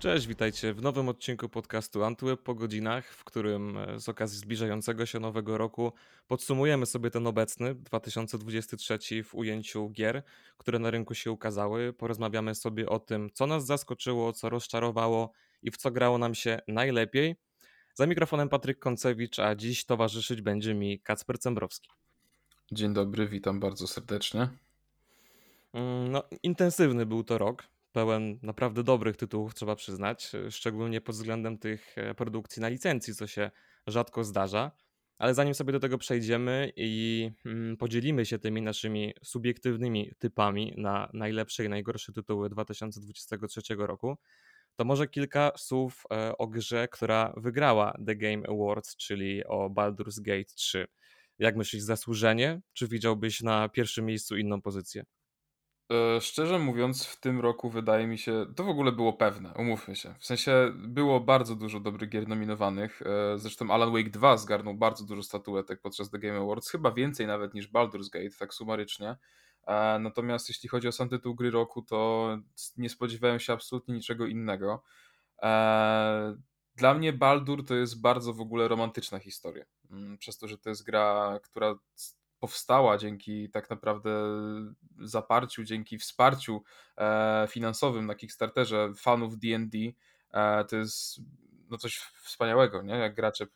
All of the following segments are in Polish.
Cześć, witajcie w nowym odcinku podcastu Antweb po godzinach, w którym z okazji zbliżającego się nowego roku podsumujemy sobie ten obecny 2023 w ujęciu gier, które na rynku się ukazały. Porozmawiamy sobie o tym, co nas zaskoczyło, co rozczarowało i w co grało nam się najlepiej. Za mikrofonem Patryk Koncewicz, a dziś towarzyszyć będzie mi Kacper Cembrowski. Dzień dobry, witam bardzo serdecznie. No, intensywny był to rok. Pełen naprawdę dobrych tytułów, trzeba przyznać, szczególnie pod względem tych produkcji na licencji, co się rzadko zdarza. Ale zanim sobie do tego przejdziemy i podzielimy się tymi naszymi subiektywnymi typami na najlepsze i najgorsze tytuły 2023 roku, to może kilka słów o grze, która wygrała The Game Awards, czyli o Baldur's Gate 3. Jak myślisz, zasłużenie? Czy widziałbyś na pierwszym miejscu inną pozycję? Szczerze mówiąc, w tym roku wydaje mi się, to w ogóle było pewne, umówmy się. W sensie było bardzo dużo dobrych gier nominowanych, zresztą Alan Wake 2 zgarnął bardzo dużo statuetek podczas The Game Awards, chyba więcej nawet niż Baldur's Gate, tak sumarycznie. Natomiast jeśli chodzi o sam tytuł gry roku, to nie spodziewałem się absolutnie niczego innego. Dla mnie Baldur to jest bardzo w ogóle romantyczna historia, przez to, że to jest gra, która powstała dzięki tak naprawdę zaparciu, dzięki wsparciu finansowym na Kickstarterze fanów D&D. To jest no coś wspaniałego, nie? Jak gracze,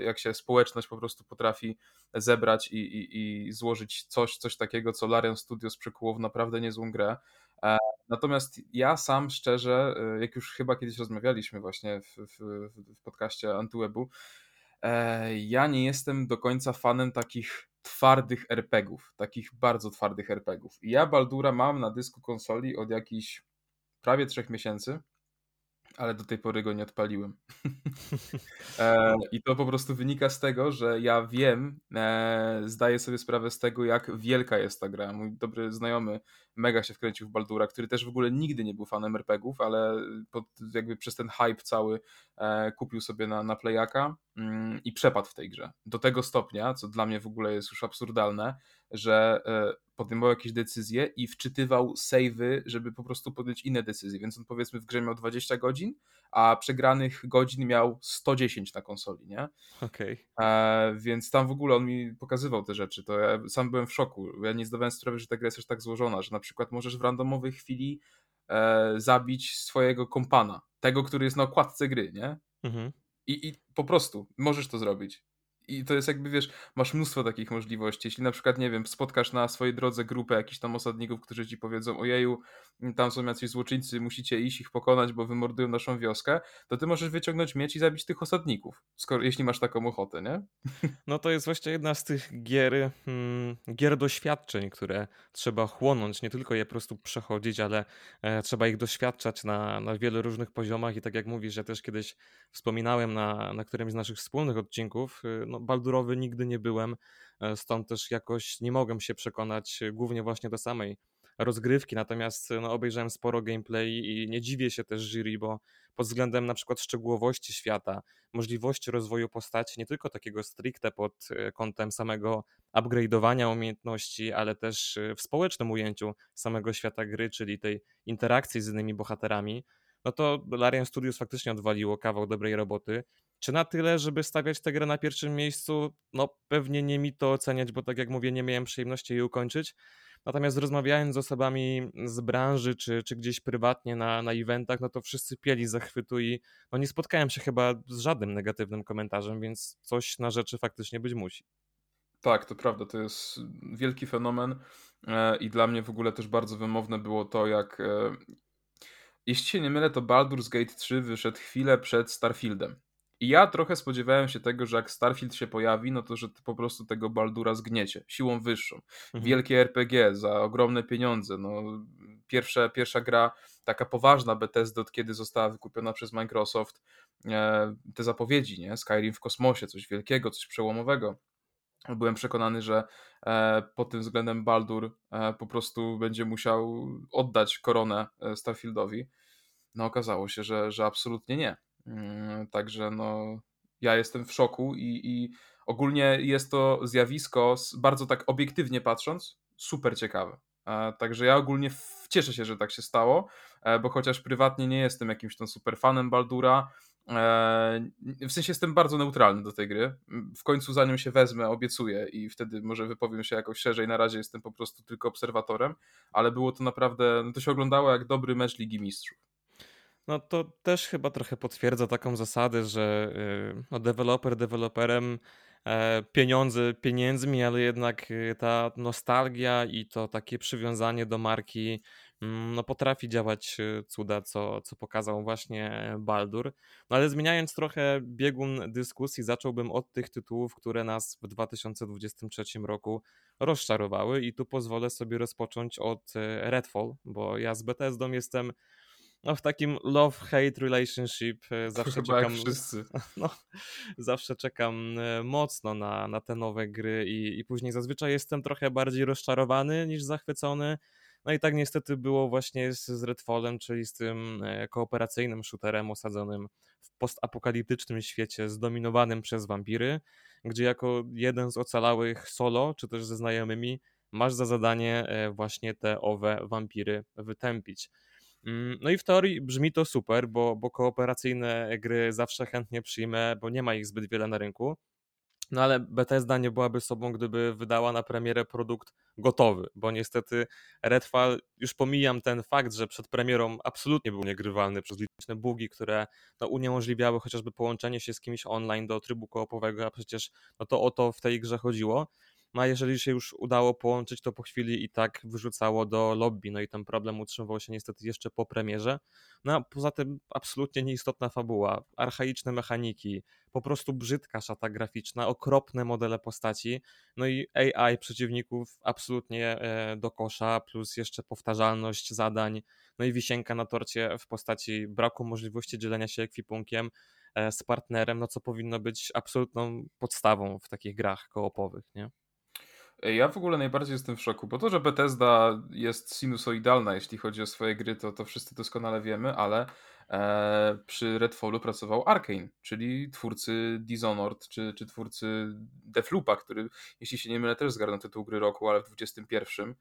jak się społeczność po prostu potrafi zebrać i złożyć coś takiego, co Larian Studios przykuło w naprawdę niezłą grę. Natomiast ja sam szczerze, jak już chyba kiedyś rozmawialiśmy właśnie w podcaście Antwebu, ja nie jestem do końca fanem takich twardych RPGów, takich bardzo twardych RPGów. Ja Baldura mam na dysku konsoli od jakichś prawie 3 miesięcy, ale do tej pory go nie odpaliłem. I to po prostu wynika z tego, że ja wiem, zdaję sobie sprawę z tego, jak wielka jest ta gra. Mój dobry znajomy mega się wkręcił w Baldura, który też w ogóle nigdy nie był fanem RPGów, ale jakby przez ten hype cały kupił sobie na playaka i przepadł w tej grze. Do tego stopnia, co dla mnie w ogóle jest już absurdalne, że podejmował jakieś decyzje i wczytywał save'y, żeby po prostu podjąć inne decyzje, więc on powiedzmy w grze miał 20 godzin, a przegranych godzin miał 110 na konsoli, nie? Okej. Więc tam w ogóle on mi pokazywał te rzeczy, to ja sam byłem w szoku, ja nie zdawałem sprawy, że ta gra jest aż tak złożona, że na przykład możesz w randomowej chwili zabić swojego kompana, tego, który jest na okładce gry, nie? Mhm. I po prostu możesz to zrobić. I to jest jakby, wiesz, masz mnóstwo takich możliwości. Jeśli na przykład, nie wiem, spotkasz na swojej drodze grupę jakichś tam osadników, którzy ci powiedzą, ojeju, tam są jacyś złoczyńcy, musicie iść ich pokonać, bo wymordują naszą wioskę, to ty możesz wyciągnąć miecz i zabić tych osadników, jeśli masz taką ochotę, nie? No to jest właśnie jedna z tych gier, gier doświadczeń, które trzeba chłonąć, nie tylko je po prostu przechodzić, ale trzeba ich doświadczać na wielu różnych poziomach i tak jak mówisz, ja też kiedyś wspominałem na którymś z naszych wspólnych odcinków, Baldurowy nigdy nie byłem, stąd też jakoś nie mogłem się przekonać głównie właśnie do samej rozgrywki, natomiast obejrzałem sporo gameplay i nie dziwię się też jury, bo pod względem na przykład szczegółowości świata, możliwości rozwoju postaci, nie tylko takiego stricte pod kątem samego upgrade'owania umiejętności, ale też w społecznym ujęciu samego świata gry, czyli tej interakcji z innymi bohaterami, no to Larian Studios faktycznie odwaliło kawał dobrej roboty. Czy na tyle, żeby stawiać tę grę na pierwszym miejscu? No pewnie nie mi to oceniać, bo tak jak mówię, nie miałem przyjemności jej ukończyć. Natomiast rozmawiając z osobami z branży, czy gdzieś prywatnie na eventach, no to wszyscy pieli z zachwytu i nie spotkałem się chyba z żadnym negatywnym komentarzem, więc coś na rzeczy faktycznie być musi. Tak, to prawda, to jest wielki fenomen i dla mnie w ogóle też bardzo wymowne było to, jak... Jeśli się nie mylę, to Baldur's Gate 3 wyszedł chwilę przed Starfieldem. I ja trochę spodziewałem się tego, że jak Starfield się pojawi, no to że po prostu tego Baldura zgniecie, siłą wyższą. Wielkie RPG za ogromne pieniądze. No, pierwsza gra taka poważna Bethesda, od kiedy została wykupiona przez Microsoft. Te zapowiedzi, nie? Skyrim w kosmosie, coś wielkiego, coś przełomowego. Byłem przekonany, że pod tym względem Baldur po prostu będzie musiał oddać koronę Starfieldowi. No okazało się, że absolutnie nie. Także no, ja jestem w szoku i ogólnie jest to zjawisko, bardzo tak obiektywnie patrząc, super ciekawe. Także ja ogólnie cieszę się, że tak się stało, bo chociaż prywatnie nie jestem jakimś tam super fanem Baldura, w sensie jestem bardzo neutralny do tej gry. W końcu za nią się wezmę, obiecuję i wtedy może wypowiem się jakoś szerzej. Na razie jestem po prostu tylko obserwatorem, ale było to naprawdę, no to się oglądało jak dobry mecz Ligi Mistrzów. No to też chyba trochę potwierdza taką zasadę, że no deweloper deweloperem, pieniądze pieniędzmi, ale jednak ta nostalgia i to takie przywiązanie do marki no potrafi działać cuda, co pokazał właśnie Baldur. No ale zmieniając trochę biegun dyskusji, zacząłbym od tych tytułów, które nas w 2023 roku rozczarowały i tu pozwolę sobie rozpocząć od Redfall, bo ja z Bethesdą jestem no w takim love-hate relationship, zawsze czekam, no, zawsze czekam mocno na te nowe gry i później zazwyczaj jestem trochę bardziej rozczarowany niż zachwycony. No i tak niestety było właśnie z Redfallem, czyli z tym kooperacyjnym shooterem osadzonym w postapokaliptycznym świecie zdominowanym przez wampiry, gdzie jako jeden z ocalałych solo, czy też ze znajomymi, masz za zadanie właśnie te owe wampiry wytępić. No i w teorii brzmi to super, bo kooperacyjne gry zawsze chętnie przyjmę, bo nie ma ich zbyt wiele na rynku. No ale Bethesda nie byłaby sobą, gdyby wydała na premierę produkt gotowy, bo niestety Redfall, już pomijam ten fakt, że przed premierą absolutnie był niegrywalny przez liczne bugi, które no, uniemożliwiały chociażby połączenie się z kimś online do trybu koopowego, a przecież no, to o to w tej grze chodziło. No a jeżeli się już udało połączyć, to po chwili i tak wyrzucało do lobby, no i ten problem utrzymywał się niestety jeszcze po premierze. No a poza tym absolutnie nieistotna fabuła, archaiczne mechaniki, po prostu brzydka szata graficzna, okropne modele postaci, no i AI przeciwników absolutnie do kosza, plus jeszcze powtarzalność zadań, no i wisienka na torcie w postaci braku możliwości dzielenia się ekwipunkiem z partnerem, no co powinno być absolutną podstawą w takich grach koopowych, nie? Ja w ogóle najbardziej jestem w szoku, bo to, że Bethesda jest sinusoidalna, jeśli chodzi o swoje gry, to wszyscy doskonale wiemy, ale przy Redfallu pracował Arkane, czyli twórcy Dishonored, czy twórcy Deathloopa, który, jeśli się nie mylę, też zgarnął tytuł gry roku, ale w 21.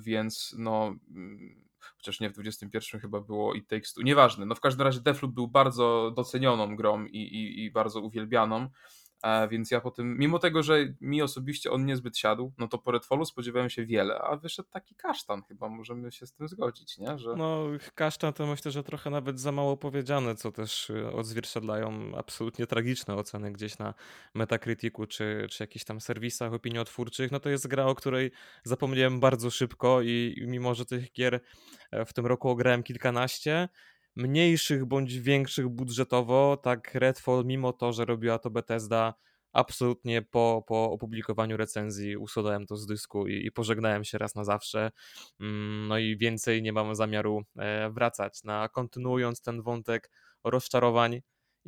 Więc no... Chociaż nie, w 21 chyba było i Takes Two, nieważne. No w każdym razie Deathloop był bardzo docenioną grą i bardzo uwielbianą, więc ja po tym, mimo tego, że mi osobiście on niezbyt siadł, no to po Redfallu spodziewałem się wiele, a wyszedł taki kasztan, chyba możemy się z tym zgodzić, nie? Że... No kasztan to myślę, że trochę nawet za mało powiedziane, co też odzwierciedlają absolutnie tragiczne oceny gdzieś na Metacriticu czy jakichś tam serwisach opiniotwórczych. No to jest gra, o której zapomniałem bardzo szybko i mimo, że tych gier w tym roku grałem kilkanaście, mniejszych bądź większych budżetowo, tak Redfall, mimo to, że robiła to Bethesda, absolutnie po opublikowaniu recenzji usunąłem to z dysku i pożegnałem się raz na zawsze. No i więcej nie mam zamiaru wracać. Kontynuując ten wątek rozczarowań,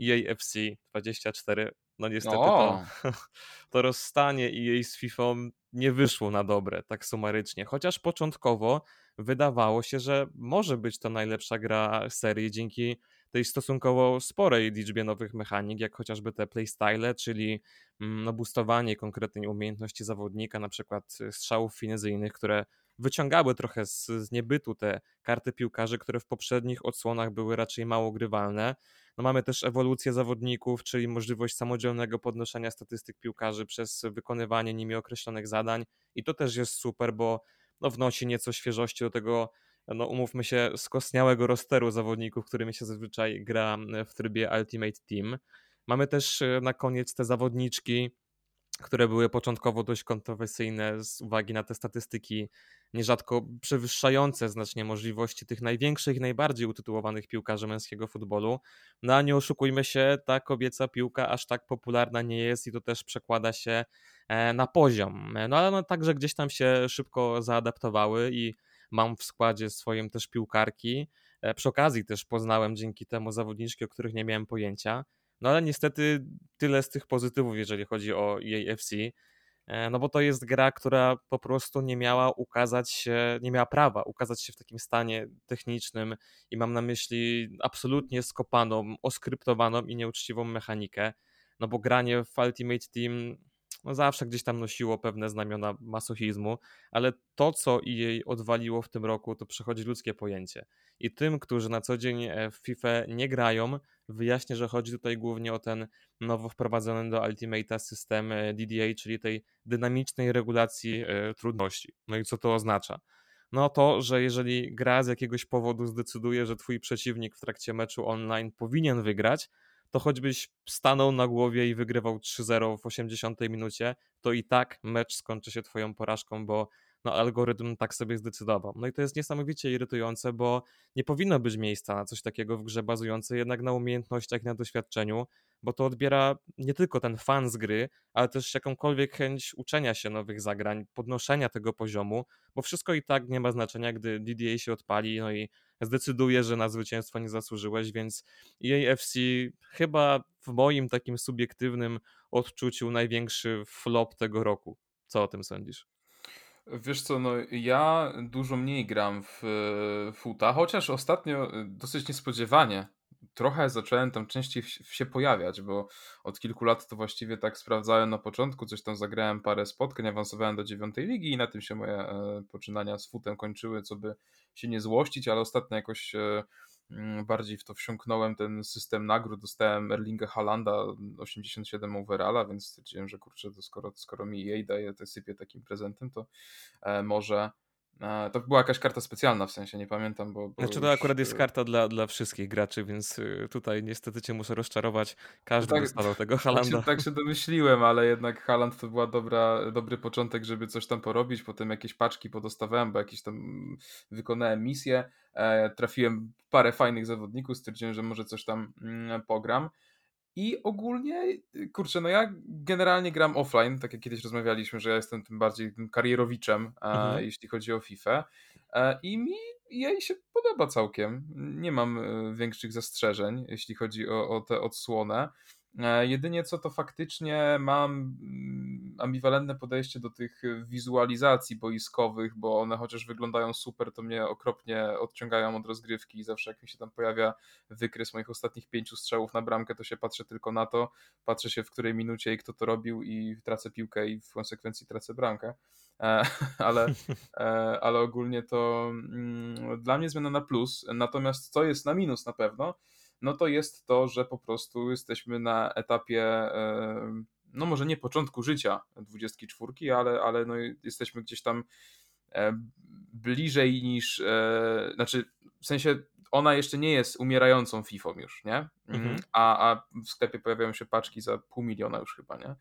EAFC 24, no niestety to rozstanie EA z FIFA nie wyszło na dobre, tak sumarycznie. Chociaż początkowo wydawało się, że może być to najlepsza gra serii dzięki tej stosunkowo sporej liczbie nowych mechanik, jak chociażby te playstyle, czyli no, boostowanie konkretnej umiejętności zawodnika, na przykład strzałów finezyjnych, które wyciągały trochę z niebytu te karty piłkarzy, które w poprzednich odsłonach były raczej mało grywalne. No, mamy też ewolucję zawodników, czyli możliwość samodzielnego podnoszenia statystyk piłkarzy przez wykonywanie nimi określonych zadań i to też jest super, bo no, wnosi nieco świeżości do tego, no umówmy się, skostniałego rosteru zawodników, którymi się zazwyczaj gra w trybie Ultimate Team. Mamy też na koniec te zawodniczki, które były początkowo dość kontrowersyjne z uwagi na te statystyki, nierzadko przewyższające znacznie możliwości tych największych, najbardziej utytułowanych piłkarzy męskiego futbolu. No a nie oszukujmy się, ta kobieca piłka aż tak popularna nie jest i to też przekłada się na poziom. No ale no, także gdzieś tam się szybko zaadaptowały i mam w składzie swoim też piłkarki. Przy okazji też poznałem dzięki temu zawodniczki, o których nie miałem pojęcia. No ale niestety tyle z tych pozytywów, jeżeli chodzi o EAFC, no bo to jest gra, która po prostu nie miała ukazać się, nie miała prawa ukazać się w takim stanie technicznym i mam na myśli absolutnie skopaną, oskryptowaną i nieuczciwą mechanikę, no bo granie w Ultimate Team no zawsze gdzieś tam nosiło pewne znamiona masochizmu, ale to, co jej odwaliło w tym roku, to przechodzi ludzkie pojęcie. I tym, którzy na co dzień w FIFA nie grają, wyjaśnię, że chodzi tutaj głównie o ten nowo wprowadzony do Ultimate'a system DDA, czyli tej dynamicznej regulacji trudności. No i co to oznacza? No to, że jeżeli gra z jakiegoś powodu zdecyduje, że twój przeciwnik w trakcie meczu online powinien wygrać, to choćbyś stanął na głowie i wygrywał 3-0 w 80 minucie, to i tak mecz skończy się twoją porażką, bo no, algorytm tak sobie zdecydował. No i to jest niesamowicie irytujące, bo nie powinno być miejsca na coś takiego w grze bazujące jednak na umiejętnościach i na doświadczeniu, bo to odbiera nie tylko ten fan z gry, ale też jakąkolwiek chęć uczenia się nowych zagrań, podnoszenia tego poziomu, bo wszystko i tak nie ma znaczenia, gdy DDA się odpali, no i zdecyduje, że na zwycięstwo nie zasłużyłeś, więc EAFC chyba w moim takim subiektywnym odczuciu największy flop tego roku. Co o tym sądzisz? Wiesz co, no ja dużo mniej gram w futa, chociaż ostatnio dosyć niespodziewanie trochę zacząłem tam częściej się pojawiać, bo od kilku lat to właściwie tak sprawdzałem na początku, coś tam zagrałem parę spotkań, awansowałem do 9 ligi i na tym się moje poczynania z futem kończyły, co by się nie złościć, ale ostatnio jakoś bardziej w to wsiąknąłem, ten system nagród, dostałem Erlinga Haalanda 87 overalla, więc stwierdziłem, że kurczę, to skoro mi EA daje, to sypie takim prezentem, to może... To była jakaś karta specjalna, w sensie, nie pamiętam, bo znaczy to już... akurat jest karta dla wszystkich graczy, więc tutaj niestety cię muszę rozczarować, każdy tak, dostawał tego Haalanda. Tak się domyśliłem, ale jednak Haaland to była dobry początek, żeby coś tam porobić, potem jakieś paczki podostawałem, bo jakieś tam wykonałem misję, trafiłem parę fajnych zawodników, stwierdziłem, że może coś tam pogram. I ogólnie, kurczę, no ja generalnie gram offline, tak jak kiedyś rozmawialiśmy, że ja jestem tym bardziej tym karierowiczem, jeśli chodzi o FIFA. I mi jej się podoba całkiem. Nie mam większych zastrzeżeń, jeśli chodzi o tę odsłonę. Jedynie co to faktycznie mam ambiwalentne podejście do tych wizualizacji boiskowych, bo one chociaż wyglądają super, to mnie okropnie odciągają od rozgrywki i zawsze jak mi się tam pojawia wykres moich ostatnich 5 strzałów na bramkę, to się patrzę tylko na to, patrzę się w której minucie i kto to robił i tracę piłkę i w konsekwencji tracę bramkę. Ale ogólnie to dla mnie zmiana na plus, natomiast co jest na minus na pewno, no to jest to, że po prostu jesteśmy na etapie, no może nie początku życia 24, ale no jesteśmy gdzieś tam bliżej niż, znaczy w sensie ona jeszcze nie jest umierającą FIFA już, nie? Mhm. A w sklepie pojawiają się paczki za 500 000 już chyba, nie?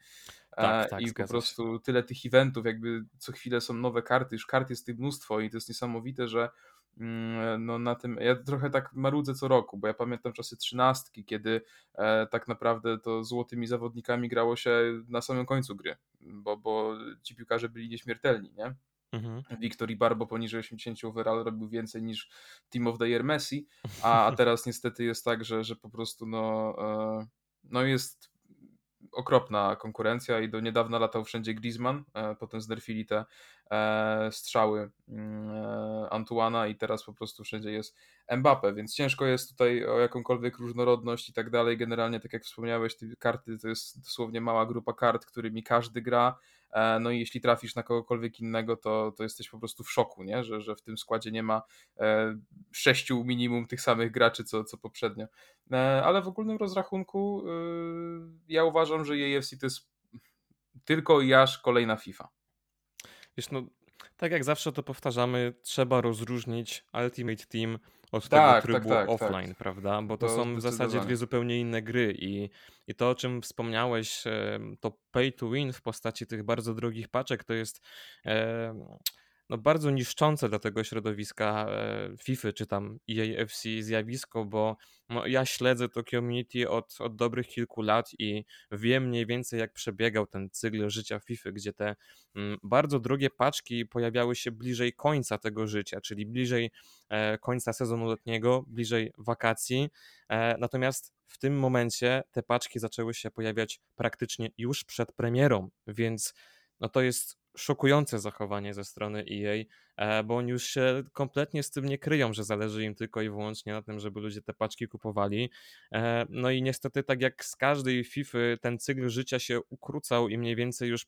Tak, i po prostu tyle tych eventów, jakby co chwilę są nowe karty, już kart jest tych mnóstwo i to jest niesamowite, że no na tym, ja trochę tak marudzę co roku, bo ja pamiętam czasy 13, kiedy tak naprawdę to złotymi zawodnikami grało się na samym końcu gry, bo ci piłkarze byli nieśmiertelni, nie? Mhm. Victor Ibarbo poniżej 80 overall robił więcej niż Team of the Year Messi, a teraz niestety jest tak, że po prostu no jest okropna konkurencja i do niedawna latał wszędzie Griezmann, potem znerfili te strzały Antuana i teraz po prostu wszędzie jest Mbappé, więc ciężko jest tutaj o jakąkolwiek różnorodność i tak dalej. Generalnie, tak jak wspomniałeś, te karty to jest dosłownie mała grupa kart, którymi każdy gra, no i jeśli trafisz na kogokolwiek innego, to jesteś po prostu w szoku, nie? Że w tym składzie nie ma 6 minimum tych samych graczy, co poprzednio. Ale w ogólnym rozrachunku ja uważam, że EAFC to jest tylko i aż kolejna FIFA. Wiesz, no tak jak zawsze to powtarzamy, trzeba rozróżnić Ultimate Team od tego trybu offline, prawda? Bo to są w zasadzie dwie zupełnie inne gry i to, o czym wspomniałeś, to pay to win w postaci tych bardzo drogich paczek, to jest no bardzo niszczące dla tego środowiska FIFA czy tam EAFC zjawisko, bo no, ja śledzę to community od dobrych kilku lat i wiem mniej więcej jak przebiegał ten cykl życia FIFA, gdzie te bardzo drogie paczki pojawiały się bliżej końca tego życia, czyli bliżej końca sezonu letniego, bliżej wakacji, natomiast w tym momencie te paczki zaczęły się pojawiać praktycznie już przed premierą, więc no to jest szokujące zachowanie ze strony EA, bo oni już się kompletnie z tym nie kryją, że zależy im tylko i wyłącznie na tym, żeby ludzie te paczki kupowali. No i niestety tak jak z każdej Fify ten cykl życia się ukrócał i mniej więcej już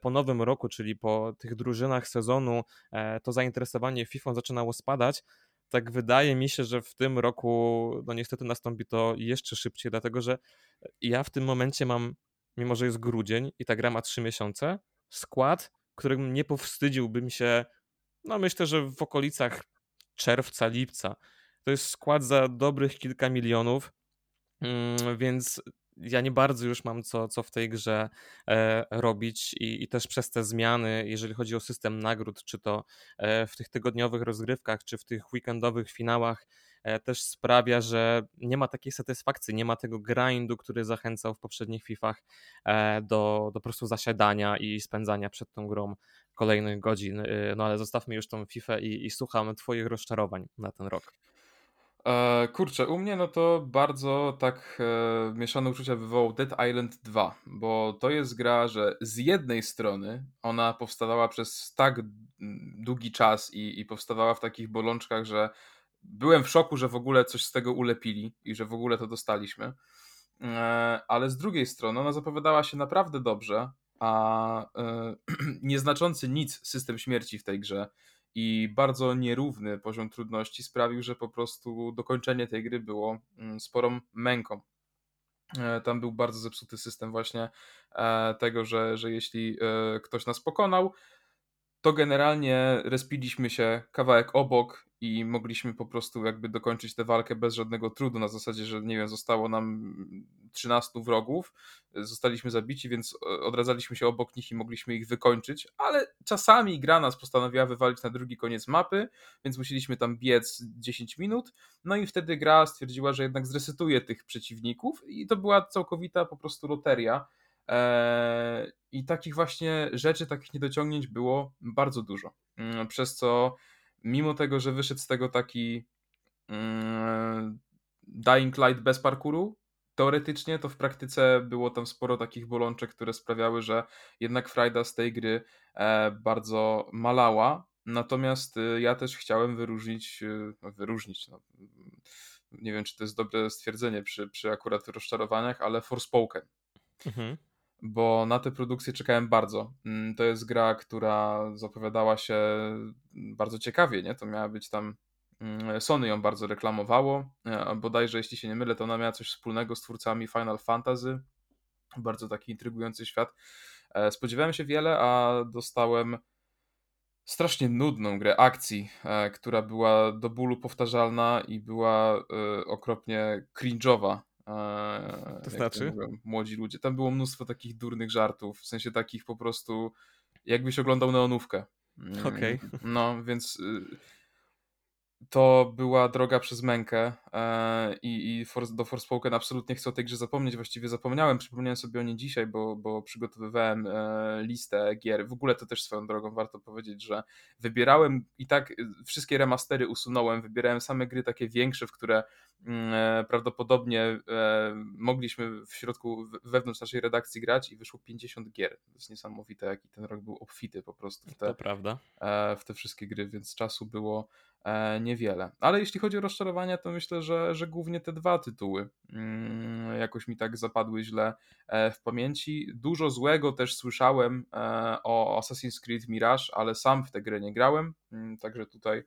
po nowym roku, czyli po tych drużynach sezonu, to zainteresowanie Fifą zaczynało spadać. Tak wydaje mi się, że w tym roku no niestety nastąpi to jeszcze szybciej, dlatego że ja w tym momencie mam, mimo że jest grudzień i ta gra ma 3 miesiące, skład, którym nie powstydziłbym się, no myślę, że w okolicach czerwca, lipca. To jest skład za dobrych kilka milionów, więc ja nie bardzo już mam co w tej grze robić i też przez te zmiany, jeżeli chodzi o system nagród, czy to w tych tygodniowych rozgrywkach, czy w tych weekendowych finałach, też sprawia, że nie ma takiej satysfakcji, nie ma tego grindu, który zachęcał w poprzednich Fifach do po prostu zasiadania i spędzania przed tą grą kolejnych godzin. No ale zostawmy już tą Fifę i słucham twoich rozczarowań na ten rok. Kurczę, u mnie no to bardzo tak mieszane uczucia wywołał Dead Island 2, bo to jest gra, że z jednej strony ona powstawała przez tak długi czas i powstawała w takich bolączkach, że byłem w szoku, że w ogóle coś z tego ulepili i że w ogóle to dostaliśmy, ale z drugiej strony ona zapowiadała się naprawdę dobrze, a nieznaczący nic system śmierci w tej grze i bardzo nierówny poziom trudności sprawił, że po prostu dokończenie tej gry było sporą męką. Tam był bardzo zepsuty system właśnie tego, że jeśli ktoś nas pokonał, to generalnie respiliśmy się kawałek obok i mogliśmy po prostu jakby dokończyć tę walkę bez żadnego trudu, na zasadzie, że nie wiem, zostało nam 13 wrogów, zostaliśmy zabici, więc odradzaliśmy się obok nich i mogliśmy ich wykończyć, ale czasami gra nas postanowiła wywalić na drugi koniec mapy, więc musieliśmy tam biec 10 minut, no i wtedy gra stwierdziła, że jednak zresetuje tych przeciwników i to była całkowita po prostu loteria. I takich właśnie rzeczy, takich niedociągnięć było bardzo dużo, przez co mimo tego, że wyszedł z tego taki Dying Light bez parkouru, teoretycznie to w praktyce było tam sporo takich bolączek, które sprawiały, że jednak frajda z tej gry bardzo malała. Natomiast ja też chciałem wyróżnić, no, nie wiem, czy to jest dobre stwierdzenie przy akurat rozczarowaniach, ale Forspoken. Mhm. Bo na tę produkcję czekałem bardzo. To jest gra, która zapowiadała się bardzo ciekawie, nie? To miała być tam... Sony ją bardzo reklamowało, bodajże jeśli się nie mylę, to ona miała coś wspólnego z twórcami Final Fantasy. Bardzo taki intrygujący świat. Spodziewałem się wiele, a dostałem strasznie nudną grę akcji, która była do bólu powtarzalna i była okropnie cringe'owa. To znaczy? Młodzi ludzie. Tam było mnóstwo takich durnych żartów, w sensie takich po prostu, jakbyś oglądał neonówkę. Okej. No, więc to była droga przez mękę i do Forspoken absolutnie chcę o tej grze zapomnieć. Właściwie zapomniałem, przypomniałem sobie o niej dzisiaj, bo przygotowywałem listę gier. W ogóle to też swoją drogą warto powiedzieć, że wybierałem i tak wszystkie remastery usunąłem, wybierałem same gry takie większe, w które prawdopodobnie mogliśmy w środku, wewnątrz naszej redakcji grać i wyszło 50 gier. To jest niesamowite, jaki ten rok był obfity po prostu w te wszystkie gry, więc czasu było niewiele. Ale jeśli chodzi o rozczarowania, to myślę, że głównie te dwa tytuły jakoś mi tak zapadły źle w pamięci. Dużo złego też słyszałem o Assassin's Creed Mirage, ale sam w tę grę nie grałem, także tutaj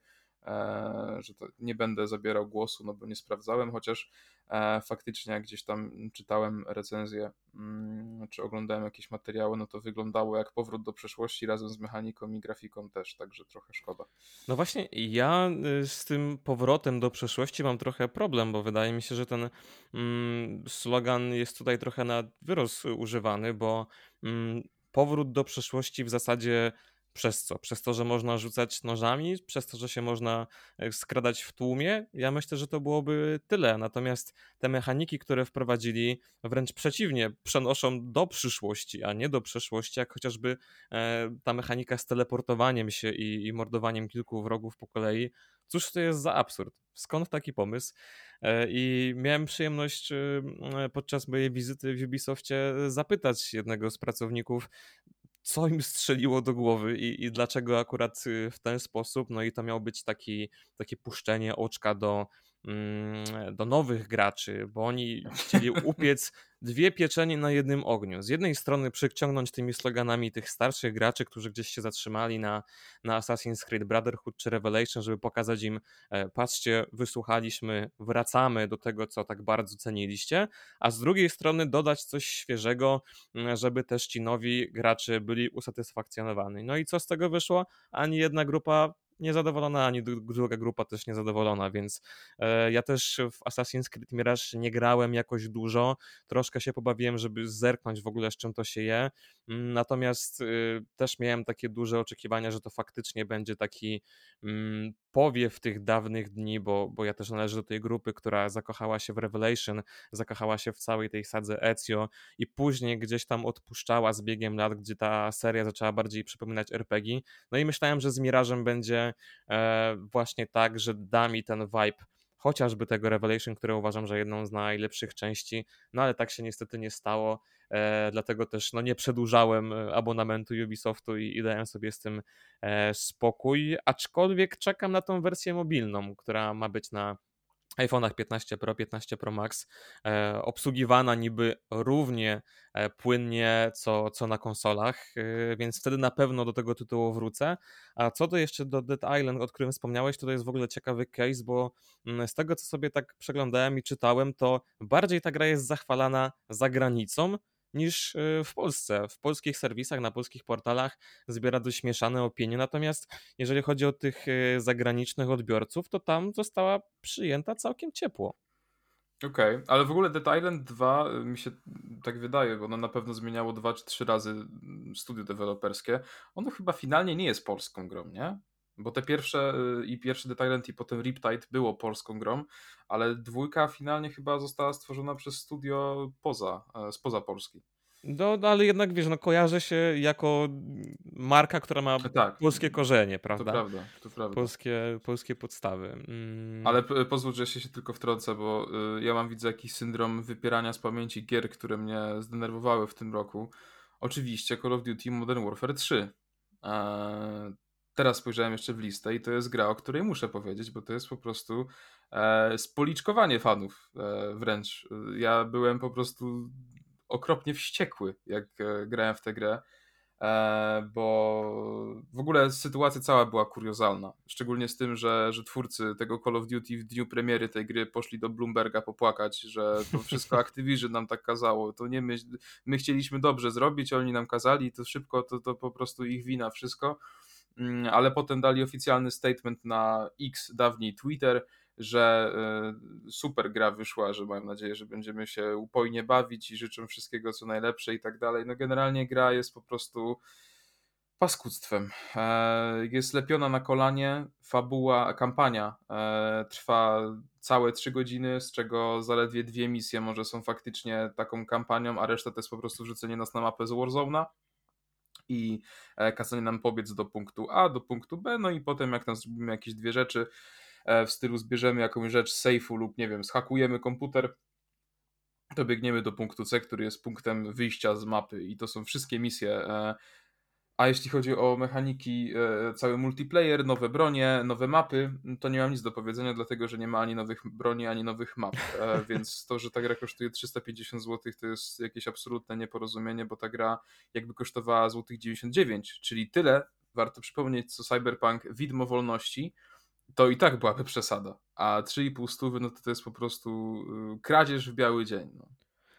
że to nie będę zabierał głosu, no bo nie sprawdzałem, chociaż faktycznie jak gdzieś tam czytałem recenzję czy oglądałem jakieś materiały, no to wyglądało jak powrót do przeszłości razem z mechaniką i grafiką też, także trochę szkoda. No właśnie, ja z tym powrotem do przeszłości mam trochę problem, bo wydaje mi się, że ten slogan jest tutaj trochę na wyrost używany, bo powrót do przeszłości w zasadzie przez co? Przez to, że można rzucać nożami, przez to, że się można skradać w tłumie? Ja myślę, że to byłoby tyle. Natomiast te mechaniki, które wprowadzili, wręcz przeciwnie, przenoszą do przyszłości, a nie do przeszłości, jak chociażby ta mechanika z teleportowaniem się i mordowaniem kilku wrogów po kolei. Cóż to jest za absurd? Skąd taki pomysł? I miałem przyjemność podczas mojej wizyty w Ubisoftie zapytać jednego z pracowników, co im strzeliło do głowy i dlaczego akurat w ten sposób. No i to miał być takie puszczenie oczka do nowych graczy, bo oni chcieli upiec dwie pieczenie na jednym ogniu. Z jednej strony przyciągnąć tymi sloganami tych starszych graczy, którzy gdzieś się zatrzymali na Assassin's Creed Brotherhood czy Revelation, żeby pokazać im, patrzcie, wysłuchaliśmy, wracamy do tego, co tak bardzo ceniliście, a z drugiej strony dodać coś świeżego, żeby też ci nowi gracze byli usatysfakcjonowani. No i co z tego wyszło? Ani jedna grupa niezadowolona, ani druga grupa też niezadowolona, więc ja też w Assassin's Creed Mirage nie grałem jakoś dużo, troszkę się pobawiłem, żeby zerknąć w ogóle z czym to się je, natomiast też miałem takie duże oczekiwania, że to faktycznie będzie taki powiew tych dawnych dni, bo ja też należę do tej grupy, która zakochała się w Revelation, zakochała się w całej tej sadze Ezio i później gdzieś tam odpuszczała z biegiem lat, gdzie ta seria zaczęła bardziej przypominać RPG, no i myślałem, że z Mirażem będzie właśnie tak, że da mi ten vibe chociażby tego Revelation, które uważam, że jedną z najlepszych części, no ale tak się niestety nie stało, dlatego też nie przedłużałem abonamentu Ubisoftu i dałem sobie z tym spokój, aczkolwiek czekam na tą wersję mobilną, która ma być na iPhone'ach 15 Pro, 15 Pro Max, obsługiwana niby równie płynnie co na konsolach, więc wtedy na pewno do tego tytułu wrócę. A co to jeszcze do Dead Island, o którym wspomniałeś, to jest w ogóle ciekawy case, bo z tego, co sobie tak przeglądałem i czytałem, to bardziej ta gra jest zachwalana za granicą niż w Polsce. W polskich serwisach, na polskich portalach zbiera dość mieszane opinie, natomiast jeżeli chodzi o tych zagranicznych odbiorców, to tam została przyjęta całkiem ciepło. Okej, ale w ogóle Dead Island 2 mi się tak wydaje, bo ono na pewno zmieniało 2 czy 3 razy studio deweloperskie. Ono chyba finalnie nie jest polską grą, nie? Bo te pierwszy Dead Island i potem Riptide było polską grą, ale 2 finalnie chyba została stworzona przez studio spoza Polski. No, ale jednak wiesz, kojarzy się jako marka, która ma polskie korzenie, prawda? To prawda. Polskie podstawy. Ale pozwól, że się tylko wtrącę, bo ja mam, widzę, jakiś syndrom wypierania z pamięci gier, które mnie zdenerwowały w tym roku. Oczywiście Call of Duty Modern Warfare 3. Teraz spojrzałem jeszcze w listę i to jest gra, o której muszę powiedzieć, bo to jest po prostu spoliczkowanie fanów wręcz. Ja byłem po prostu okropnie wściekły, jak grałem w tę grę, bo w ogóle sytuacja cała była kuriozalna. Szczególnie z tym, że twórcy tego Call of Duty w dniu premiery tej gry poszli do Bloomberga popłakać, że to wszystko Activision nam tak kazało. To nie my chcieliśmy dobrze zrobić, oni nam kazali, to szybko, to po prostu ich wina wszystko. Ale potem dali oficjalny statement na X, dawniej Twitter, że super gra wyszła, że mam nadzieję, że będziemy się upojnie bawić i życzę wszystkiego co najlepsze i tak dalej. No generalnie gra jest po prostu paskudztwem. Jest lepiona na kolanie, fabuła, kampania trwa całe 3 godziny, z czego zaledwie 2 misje może są faktycznie taką kampanią, a reszta to jest po prostu wrzucenie nas na mapę z Warzone'a i kazanie nam pobiec do punktu A, do punktu B, no i potem jak tam zrobimy jakieś 2 rzeczy w stylu zbierzemy jakąś rzecz z sejfu lub nie wiem, zhakujemy komputer, to biegniemy do punktu C, który jest punktem wyjścia z mapy i to są wszystkie misje. A jeśli chodzi o mechaniki, cały multiplayer, nowe bronie, nowe mapy, to nie mam nic do powiedzenia, dlatego że nie ma ani nowych broni, ani nowych map, więc to, że ta gra kosztuje 350 zł, to jest jakieś absolutne nieporozumienie, bo ta gra jakby kosztowała złotych 99, czyli tyle, warto przypomnieć, co Cyberpunk Widmo Wolności, to i tak byłaby przesada, a 3,5 stówy, no to jest po prostu kradzież w biały dzień, no.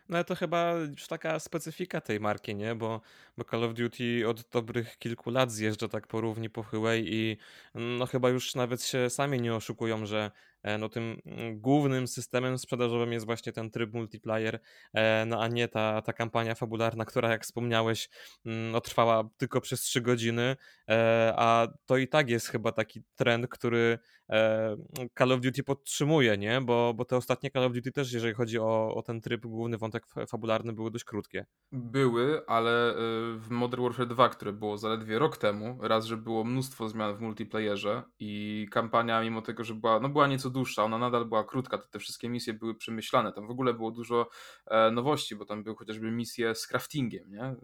No ale to chyba już taka specyfika tej marki, nie? Bo Call of Duty od dobrych kilku lat zjeżdża tak po równi pochyłej i no chyba już nawet się sami nie oszukują, że no tym głównym systemem sprzedażowym jest właśnie ten tryb multiplayer, no a nie ta kampania fabularna, która jak wspomniałeś no trwała tylko przez 3 godziny, a to i tak jest chyba taki trend, który Call of Duty podtrzymuje, nie? Bo te ostatnie Call of Duty też, jeżeli chodzi o ten tryb, główny wątek fabularny, były dość krótkie. Były, ale w Modern Warfare 2, które było zaledwie rok temu, raz, że było mnóstwo zmian w multiplayerze i kampania, mimo tego, że była nieco dłuższa, ona nadal była krótka, te wszystkie misje były przemyślane, tam w ogóle było dużo nowości, bo tam były chociażby misje z craftingiem, nie?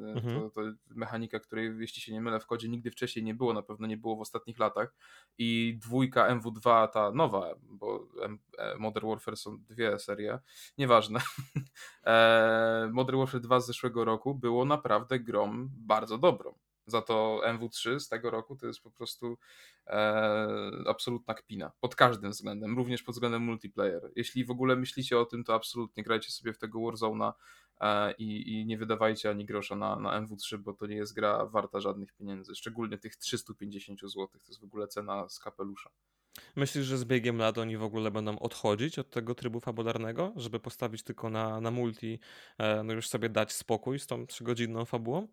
To mechanika, której jeśli się nie mylę w kodzie nigdy wcześniej nie było, na pewno nie było w ostatnich latach i dwójka MW2, ta nowa, bo Modern Warfare są dwie serie, nieważne. Modern Warfare 2 z zeszłego roku było naprawdę grą bardzo dobrą. Za to MW3 z tego roku to jest po prostu absolutna kpina. Pod każdym względem, również pod względem multiplayer. Jeśli w ogóle myślicie o tym, to absolutnie grajcie sobie w tego Warzone'a i nie wydawajcie ani grosza na MW3, bo to nie jest gra warta żadnych pieniędzy. Szczególnie tych 350 zł. To jest w ogóle cena z kapelusza. Myślisz, że z biegiem lat oni w ogóle będą odchodzić od tego trybu fabularnego, żeby postawić tylko na multi, no już sobie dać spokój z tą 3-godzinną fabułą?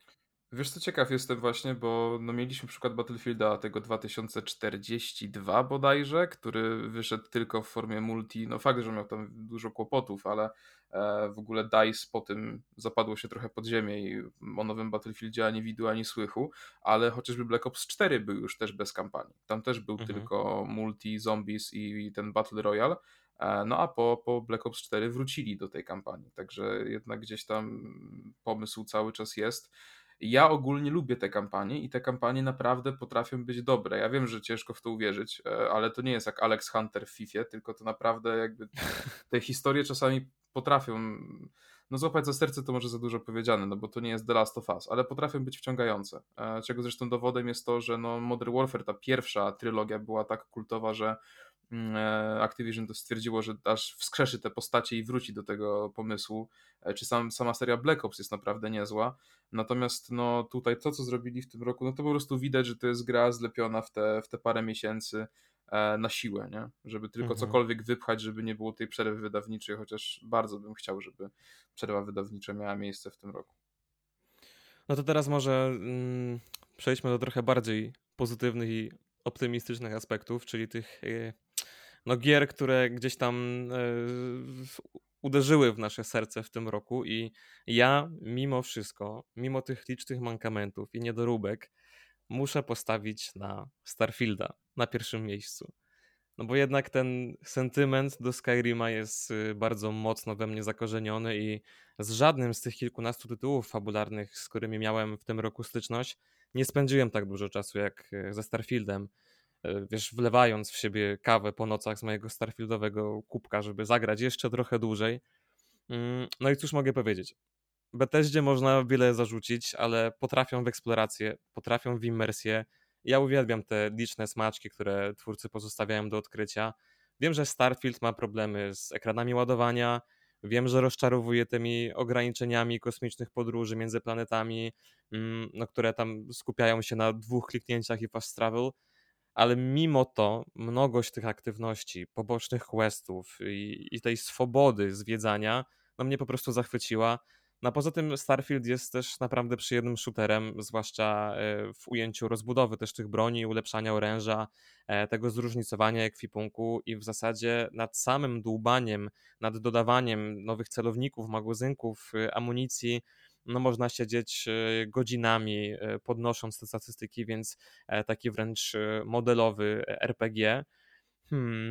Wiesz co, ciekaw jestem właśnie, bo no mieliśmy przykład Battlefielda tego 2042 bodajże, który wyszedł tylko w formie multi, no fakt, że miał tam dużo kłopotów, ale w ogóle DICE po tym zapadło się trochę pod ziemię i o nowym Battlefieldzie ani widu, ani słychu, ale chociażby Black Ops 4 był już też bez kampanii, tam też był tylko multi, zombies i ten Battle Royale. No a po Black Ops 4 wrócili do tej kampanii, także jednak gdzieś tam pomysł cały czas jest. Ja ogólnie lubię te kampanie i te kampanie naprawdę potrafią być dobre. Ja wiem, że ciężko w to uwierzyć, ale to nie jest jak Alex Hunter w FIFA, tylko to naprawdę jakby te historie czasami potrafią, no złapać za serce to może za dużo powiedziane, no bo to nie jest The Last of Us, ale potrafią być wciągające. Czego zresztą dowodem jest to, że no Modern Warfare, ta pierwsza trylogia była tak kultowa, że Activision to stwierdziło, że aż wskrzeszy te postacie i wróci do tego pomysłu, czy sama seria Black Ops jest naprawdę niezła, natomiast no tutaj to, co zrobili w tym roku, no to po prostu widać, że to jest gra zlepiona w te parę miesięcy na siłę, nie? Żeby tylko cokolwiek wypchać, żeby nie było tej przerwy wydawniczej, chociaż bardzo bym chciał, żeby przerwa wydawnicza miała miejsce w tym roku. No to teraz może przejdźmy do trochę bardziej pozytywnych i optymistycznych aspektów, czyli tych gier, które gdzieś tam uderzyły w nasze serce w tym roku i ja mimo wszystko, mimo tych licznych mankamentów i niedoróbek muszę postawić na Starfielda na pierwszym miejscu. No bo jednak ten sentyment do Skyrima jest bardzo mocno we mnie zakorzeniony i z żadnym z tych kilkunastu tytułów fabularnych, z którymi miałem w tym roku styczność, nie spędziłem tak dużo czasu jak ze Starfieldem. Wiesz, wlewając w siebie kawę po nocach z mojego Starfieldowego kubka, żeby zagrać jeszcze trochę dłużej. No i cóż mogę powiedzieć? Bethesdzie można wiele zarzucić, ale potrafią w eksplorację, potrafią w immersję. Ja uwielbiam te liczne smaczki, które twórcy pozostawiają do odkrycia. Wiem, że Starfield ma problemy z ekranami ładowania, wiem, że rozczarowuje tymi ograniczeniami kosmicznych podróży między planetami, no, które tam skupiają się na 2 kliknięciach i fast travel, ale mimo to mnogość tych aktywności, pobocznych questów i tej swobody zwiedzania no mnie po prostu zachwyciła. No poza tym Starfield jest też naprawdę przyjemnym shooterem, zwłaszcza w ujęciu rozbudowy też tych broni, ulepszania oręża, tego zróżnicowania ekwipunku i w zasadzie nad samym dłubaniem, nad dodawaniem nowych celowników, magazynków, amunicji, no można siedzieć godzinami podnosząc te statystyki, więc taki wręcz modelowy RPG.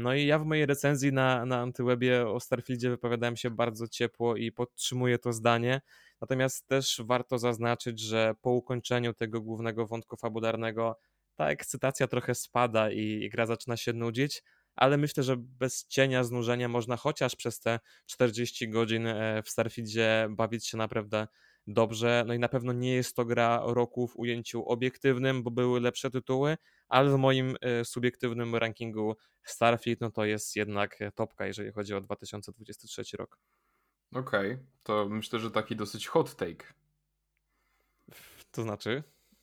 No i ja w mojej recenzji na Antwebie o Starfieldzie wypowiadałem się bardzo ciepło i podtrzymuję to zdanie, natomiast też warto zaznaczyć, że po ukończeniu tego głównego wątku fabularnego ta ekscytacja trochę spada i gra zaczyna się nudzić, ale myślę, że bez cienia znużenia można chociaż przez te 40 godzin w Starfieldzie bawić się naprawdę dobrze, no i na pewno nie jest to gra roku w ujęciu obiektywnym, bo były lepsze tytuły, ale w moim subiektywnym rankingu Starfield no to jest jednak topka, jeżeli chodzi o 2023 rok. Okej, to myślę, że taki dosyć hot take. To znaczy?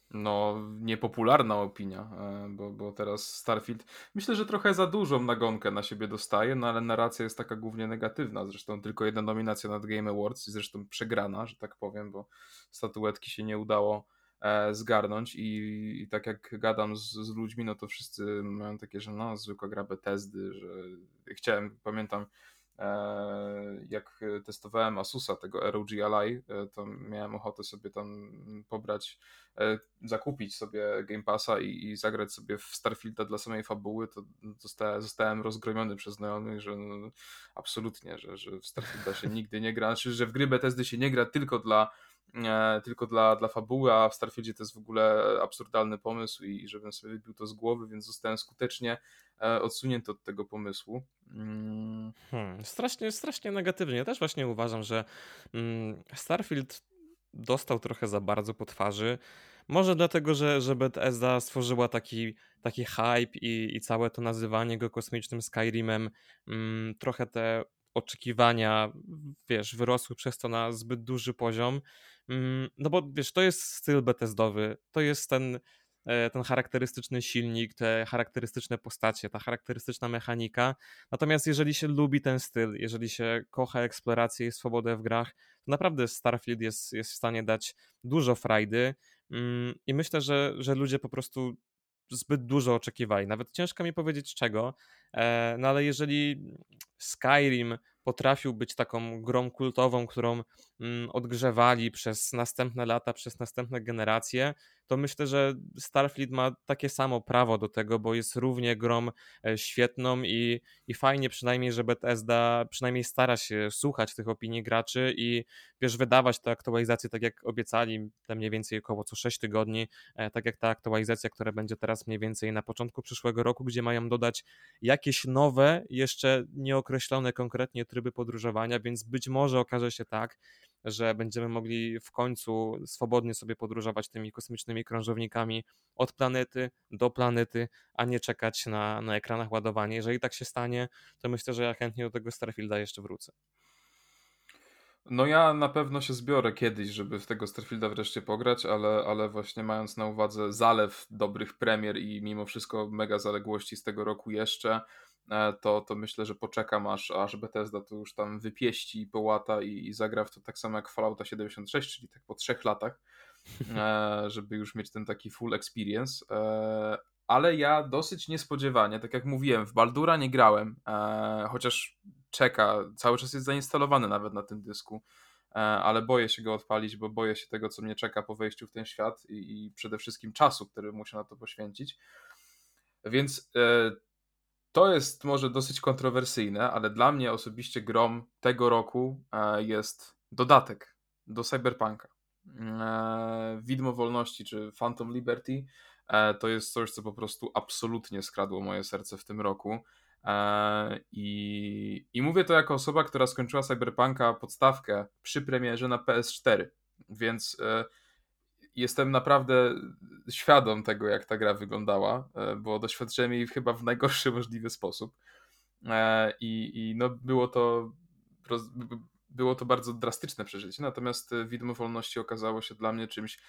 No, niepopularna opinia, bo teraz Starfield, myślę, że trochę za dużą nagonkę na siebie dostaje, no ale narracja jest taka głównie negatywna, zresztą tylko jedna nominacja na The Game Awards i zresztą przegrana, że tak powiem, bo statuetki się nie udało zgarnąć i tak jak gadam z ludźmi, no to wszyscy mają takie, że no zwykła gra Bethesdy, że pamiętam Jak testowałem Asusa, tego ROG Ally, to miałem ochotę sobie tam pobrać, zakupić sobie Game Passa i zagrać sobie w Starfielda dla samej fabuły, to zostałem rozgromiony przez znajomych, że no, absolutnie, że w Starfielda się nigdy nie gra, znaczy, że w gry Bethesdy się nie gra tylko dla fabuły, a w Starfieldzie to jest w ogóle absurdalny pomysł i żebym sobie wybił to z głowy, więc zostałem skutecznie odsunięty od tego pomysłu. Strasznie negatywnie. Ja też właśnie uważam, że Starfield dostał trochę za bardzo po twarzy. Może dlatego, że Bethesda stworzyła taki hype i całe to nazywanie go kosmicznym Skyrimem, trochę te oczekiwania, wiesz, wyrosły przez to na zbyt duży poziom, no bo wiesz, to jest styl Bethesdowy, to jest ten charakterystyczny silnik, te charakterystyczne postacie, ta charakterystyczna mechanika, natomiast jeżeli się lubi ten styl, jeżeli się kocha eksplorację i swobodę w grach, to naprawdę Starfield jest w stanie dać dużo frajdy i myślę, że ludzie po prostu zbyt dużo oczekiwali. Nawet ciężko mi powiedzieć czego, no ale jeżeli Skyrim potrafił być taką grą kultową, którą odgrzewali przez następne lata, przez następne generacje, to myślę, że Starfield ma takie samo prawo do tego, bo jest równie grą świetną i fajnie przynajmniej, że Bethesda przynajmniej stara się słuchać tych opinii graczy i wiesz, wydawać te aktualizacje tak jak obiecali, tam mniej więcej około co 6 tygodni, tak jak ta aktualizacja, która będzie teraz mniej więcej na początku przyszłego roku, gdzie mają dodać jakieś nowe, jeszcze nieokreślone konkretnie tryby podróżowania, więc być może okaże się tak, że będziemy mogli w końcu swobodnie sobie podróżować tymi kosmicznymi krążownikami od planety do planety, a nie czekać na ekranach ładowania. Jeżeli tak się stanie, to myślę, że ja chętnie do tego Starfielda jeszcze wrócę. No ja na pewno się zbiorę kiedyś, żeby w tego Starfielda wreszcie pograć, ale właśnie mając na uwadze zalew dobrych premier i mimo wszystko mega zaległości z tego roku jeszcze, to myślę, że poczekam aż Bethesda to już tam wypieści i połata i zagra w to tak samo jak Fallouta 76, czyli tak po 3 latach, żeby już mieć ten taki full experience. Ale ja dosyć niespodziewanie, tak jak mówiłem, w Baldura nie grałem, chociaż czeka, cały czas jest zainstalowany nawet na tym dysku, ale boję się go odpalić, bo boję się tego, co mnie czeka po wejściu w ten świat i przede wszystkim czasu, który muszę na to poświęcić. Więc to jest może dosyć kontrowersyjne, ale dla mnie osobiście grą tego roku jest dodatek do Cyberpunka. Widmo Wolności czy Phantom Liberty to jest coś, co po prostu absolutnie skradło moje serce w tym roku. I mówię to jako osoba, która skończyła Cyberpunka podstawkę przy premierze na PS4, więc jestem naprawdę świadom tego, jak ta gra wyglądała, bo doświadczyłem jej chyba w najgorszy możliwy sposób i no było to bardzo drastyczne przeżycie, natomiast Widmo Wolności okazało się dla mnie czymś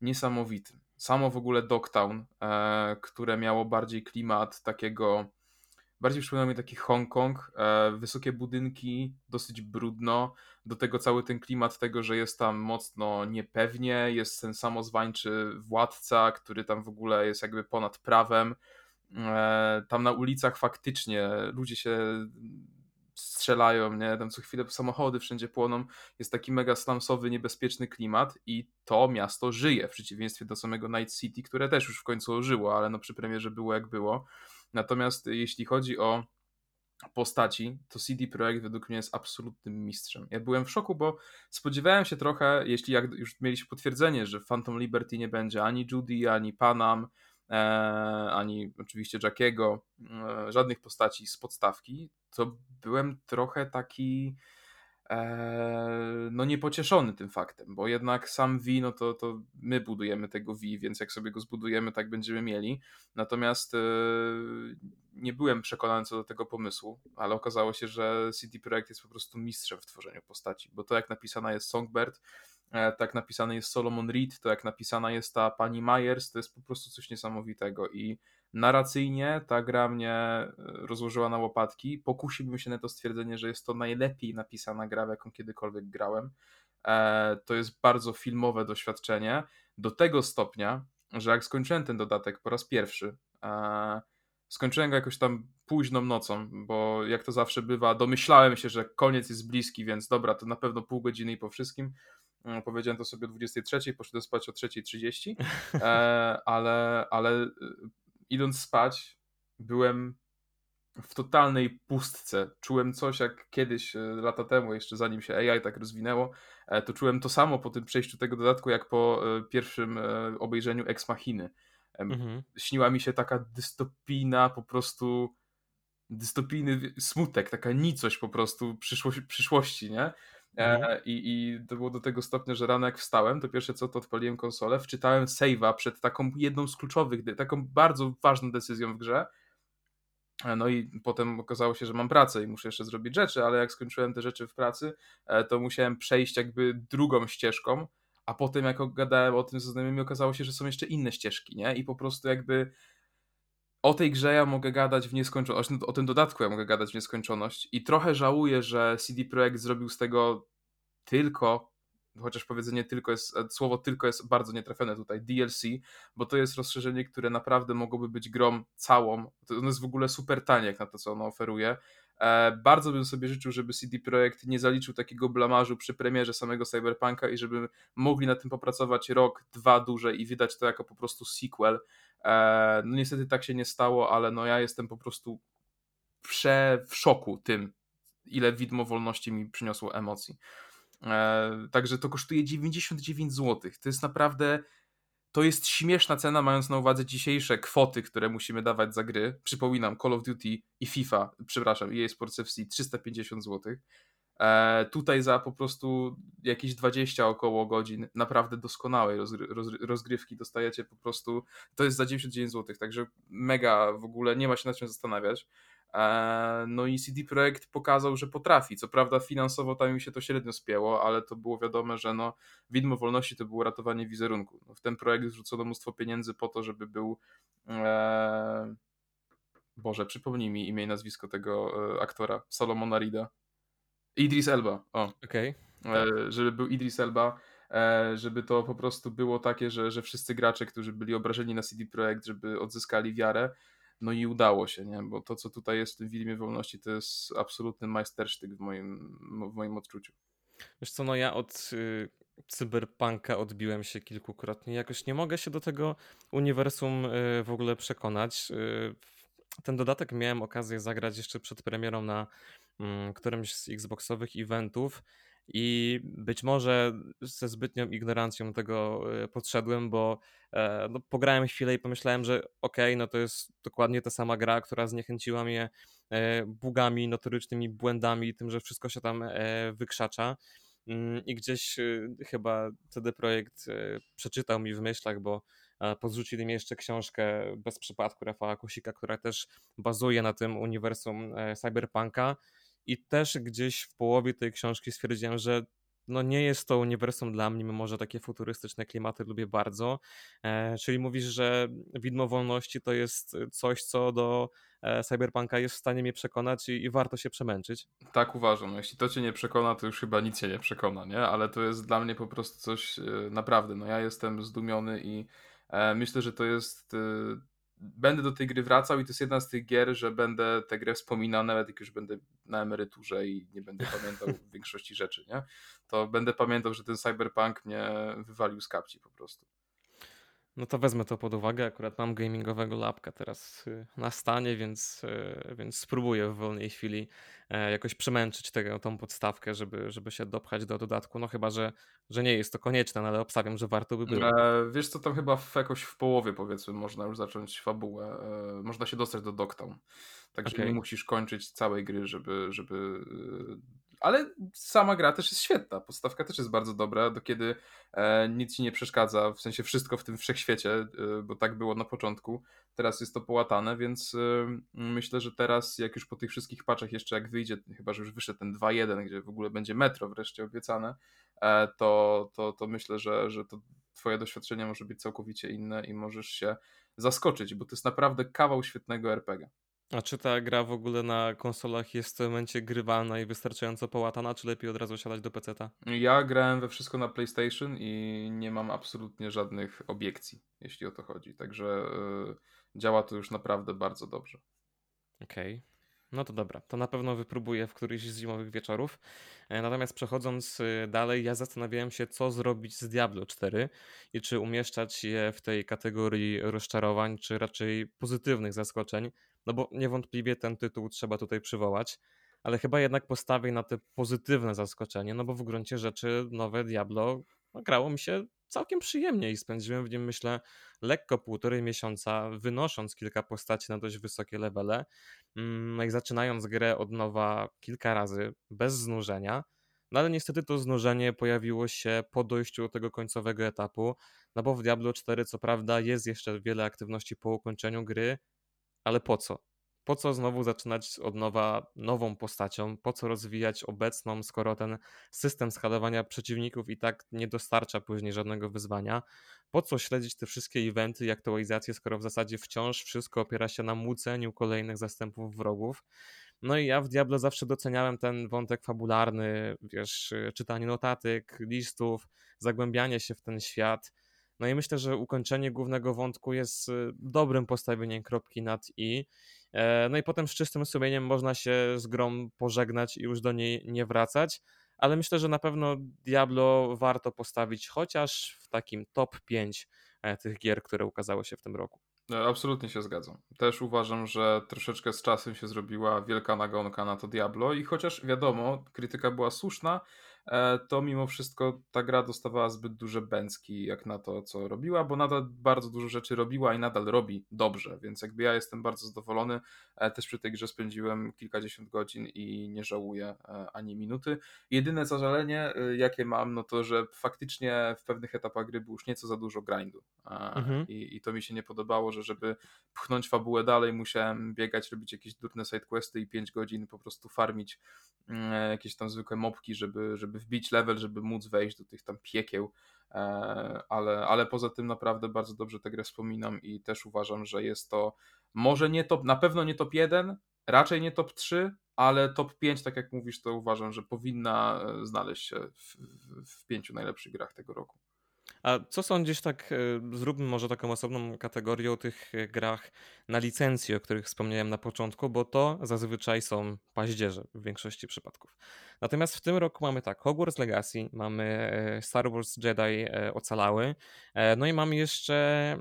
niesamowitym. Samo w ogóle Dogtown, które miało bardziej klimat takiego, bardziej przypomina mi taki Hongkong, wysokie budynki, dosyć brudno, do tego cały ten klimat tego, że jest tam mocno niepewnie, jest ten samozwańczy władca, który tam w ogóle jest jakby ponad prawem, tam na ulicach faktycznie ludzie się strzelają, nie? Tam co chwilę samochody wszędzie płoną, jest taki mega slumsowy, niebezpieczny klimat i to miasto żyje, w przeciwieństwie do samego Night City, które też już w końcu ożyło, ale no przy premierze było jak było. Natomiast jeśli chodzi o postaci, to CD Projekt według mnie jest absolutnym mistrzem. Ja byłem w szoku, bo spodziewałem się trochę, jeśli jak już mieliśmy potwierdzenie, że w Phantom Liberty nie będzie ani Judy, ani Panam, ani oczywiście Jackiego, żadnych postaci z podstawki, to byłem trochę taki no niepocieszony tym faktem, bo jednak sam Wii, no to my budujemy tego Wii, więc jak sobie go zbudujemy, tak będziemy mieli. Natomiast nie byłem przekonany co do tego pomysłu, ale okazało się, że CD Projekt jest po prostu mistrzem w tworzeniu postaci, bo to jak napisana jest Songbird, tak napisany jest Solomon Reed, to jak napisana jest ta pani Myers, to jest po prostu coś niesamowitego i narracyjnie ta gra mnie rozłożyła na łopatki. Pokusiłbym się na to stwierdzenie, że jest to najlepiej napisana gra, w jaką kiedykolwiek grałem. To jest bardzo filmowe doświadczenie do tego stopnia, że jak skończyłem ten dodatek po raz pierwszy, Skończyłem go jakoś tam późną nocą, bo jak to zawsze bywa, domyślałem się, że koniec jest bliski, więc dobra, to na pewno pół godziny i po wszystkim. Powiedziałem to sobie o 23:00, poszedłem spać o 3:30, ale idąc spać byłem w totalnej pustce. Czułem coś jak kiedyś, lata temu, jeszcze zanim się AI tak rozwinęło, to czułem to samo po tym przejściu tego dodatku, jak po pierwszym obejrzeniu Ex Machiny. Śniła mi się taka dystopijna, po prostu dystopijny smutek, taka nicość po prostu przyszłości, nie? I to było do tego stopnia, że rano jak wstałem, to pierwsze co, to odpaliłem konsolę, wczytałem save'a przed taką jedną z kluczowych, taką bardzo ważną decyzją w grze. No i potem okazało się, że mam pracę i muszę jeszcze zrobić rzeczy, ale jak skończyłem te rzeczy w pracy, to musiałem przejść jakby drugą ścieżką, a potem jak gadałem o tym ze znajomymi, okazało się, że są jeszcze inne ścieżki, nie? I po prostu jakby o tej grze ja mogę gadać w nieskończoność, o tym dodatku ja mogę gadać w nieskończoność i trochę żałuję, że CD Projekt zrobił z tego tylko, chociaż powiedzenie tylko jest, słowo tylko jest bardzo nietrafione tutaj, DLC, bo to jest rozszerzenie, które naprawdę mogłoby być grą całą, ono jest w ogóle super tanie jak na to, co ono oferuje. Bardzo bym sobie życzył, żeby CD Projekt nie zaliczył takiego blamarzu przy premierze samego Cyberpunka i żeby mogli na tym popracować rok, dwa duże i wydać to jako po prostu sequel. No niestety tak się nie stało, ale no ja jestem po prostu w szoku tym, ile Widmo Wolności mi przyniosło emocji. Także to kosztuje 99 zł. To jest naprawdę... To jest śmieszna cena, mając na uwadze dzisiejsze kwoty, które musimy dawać za gry. Przypominam, Call of Duty i FIFA, przepraszam, EA Sports FC 350 zł. Tutaj za po prostu jakieś 20 około godzin naprawdę doskonałej rozgrywki dostajecie po prostu, to jest za 99 zł, także mega w ogóle, nie ma się nad czym zastanawiać. No i CD Projekt pokazał, że potrafi. Co prawda finansowo tam mi się to średnio spięło, ale to było wiadome, że no, Widmo Wolności to było ratowanie wizerunku. W ten projekt wrzucono mnóstwo pieniędzy po to, żeby był... Boże, przypomnij mi imię i nazwisko tego aktora, Salomona Rida. Idris Elba. O. Okay. Żeby był Idris Elba, żeby to po prostu było takie, że wszyscy gracze, którzy byli obrażeni na CD Projekt, żeby odzyskali wiarę. No i udało się, nie? Bo to, co tutaj jest w tym Widmie Wolności, to jest absolutny majstersztyk w moim odczuciu. Wiesz co, no ja od Cyberpunka odbiłem się kilkukrotnie. Jakoś nie mogę się do tego uniwersum w ogóle przekonać. Ten dodatek miałem okazję zagrać jeszcze przed premierą na którymś z Xboxowych eventów i być może ze zbytnią ignorancją do tego podszedłem, bo no, pograłem chwilę i pomyślałem, że okej, no to jest dokładnie ta sama gra, która zniechęciła mnie bugami, notorycznymi błędami i tym, że wszystko się tam wykrzacza. I gdzieś chyba CD Projekt przeczytał mi w myślach, bo podrzucili mi jeszcze książkę bez przypadku Rafała Kusika, która też bazuje na tym uniwersum Cyberpunka. I też gdzieś w połowie tej książki stwierdziłem, że no nie jest to uniwersum dla mnie, mimo że takie futurystyczne klimaty lubię bardzo. Czyli mówisz, że Widmo Wolności to jest coś, co do Cyberpunka jest w stanie mnie przekonać i warto się przemęczyć? Tak uważam. Jeśli to cię nie przekona, to już chyba nic cię nie przekona, nie? Ale to jest dla mnie po prostu coś naprawdę. No ja jestem zdumiony i myślę, że to jest... Będę do tej gry wracał i to jest jedna z tych gier, że będę tę grę wspominał, nawet jak już będę na emeryturze i nie będę pamiętał większości rzeczy, nie? To będę pamiętał, że ten Cyberpunk mnie wywalił z kapci po prostu. No to wezmę to pod uwagę. Akurat mam gamingowego lapka teraz na stanie, więc spróbuję w wolnej chwili jakoś przemęczyć tą podstawkę, żeby się dopchać do dodatku. No chyba, że nie jest to konieczne, no ale obstawiam, że warto by było. Wiesz co, tam chyba jakoś w połowie powiedzmy można już zacząć fabułę. Można się dostać do Dogtown. Także nie musisz kończyć całej gry, żeby... Ale sama gra też jest świetna, podstawka też jest bardzo dobra, do kiedy nic ci nie przeszkadza, w sensie wszystko w tym wszechświecie, bo tak było na początku, teraz jest to połatane, więc myślę, że teraz jak już po tych wszystkich patchach jeszcze jak wyjdzie, chyba że już wyszedł ten 2.1, gdzie w ogóle będzie metro wreszcie obiecane, to myślę, że to twoje doświadczenie może być całkowicie inne i możesz się zaskoczyć, bo to jest naprawdę kawał świetnego RPG. A czy ta gra w ogóle na konsolach jest w tym momencie grywalna i wystarczająco połatana, czy lepiej od razu siadać do peceta? Ja grałem we wszystko na PlayStation i nie mam absolutnie żadnych obiekcji, jeśli o to chodzi. Także działa to już naprawdę bardzo dobrze. Okej. No to dobra, to na pewno wypróbuję w któryś z zimowych wieczorów. Natomiast przechodząc dalej, ja zastanawiałem się, co zrobić z Diablo 4 i czy umieszczać je w tej kategorii rozczarowań, czy raczej pozytywnych zaskoczeń, no bo niewątpliwie ten tytuł trzeba tutaj przywołać, ale chyba jednak postawię na te pozytywne zaskoczenie, no bo w gruncie rzeczy nowe Diablo grało mi się całkiem przyjemnie i spędziłem w nim, myślę, lekko 1,5 miesiąca, wynosząc kilka postaci na dość wysokie levele, no i zaczynając grę od nowa kilka razy, bez znużenia, no ale niestety to znużenie pojawiło się po dojściu do tego końcowego etapu, no bo w Diablo 4 co prawda jest jeszcze wiele aktywności po ukończeniu gry, ale po co? Po co znowu zaczynać od nowa nową postacią? Po co rozwijać obecną, skoro ten system skalowania przeciwników i tak nie dostarcza później żadnego wyzwania? Po co śledzić te wszystkie eventy i aktualizacje, skoro w zasadzie wciąż wszystko opiera się na młóceniu kolejnych zastępów wrogów? No i ja w Diablo zawsze doceniałem ten wątek fabularny, wiesz, czytanie notatek, listów, zagłębianie się w ten świat. No i myślę, że ukończenie głównego wątku jest dobrym postawieniem kropki nad i. No i potem z czystym sumieniem można się z grą pożegnać i już do niej nie wracać, ale myślę, że na pewno Diablo warto postawić chociaż w takim top 5 tych gier, które ukazały się w tym roku. Absolutnie się zgadzam. Też uważam, że troszeczkę z czasem się zrobiła wielka nagonka na to Diablo i chociaż wiadomo, krytyka była słuszna, to mimo wszystko ta gra dostawała zbyt duże bęcki jak na to, co robiła, bo nadal bardzo dużo rzeczy robiła i nadal robi dobrze, więc jakby ja jestem bardzo zadowolony. Też przy tej grze spędziłem kilkadziesiąt godzin i nie żałuję ani minuty. Jedyne zażalenie, jakie mam, no to, że faktycznie w pewnych etapach gry był już nieco za dużo grindu i to mi się nie podobało, że żeby pchnąć fabułę dalej, musiałem biegać, robić jakieś durne sidequesty i 5 godzin po prostu farmić jakieś tam zwykłe mobki, żeby wbić level, żeby móc wejść do tych tam piekieł, ale poza tym naprawdę bardzo dobrze tę grę wspominam i też uważam, że jest to może nie top, na pewno nie top 1, raczej nie top 3, ale top 5, tak jak mówisz, to uważam, że powinna znaleźć się w 5 najlepszych grach tego roku. A co sądzisz, tak zróbmy może taką osobną kategorię o tych grach na licencji, o których wspomniałem na początku, bo to zazwyczaj są paździerze w większości przypadków. Natomiast w tym roku mamy tak, Hogwarts Legacy, mamy Star Wars Jedi Ocalały, no i mamy jeszcze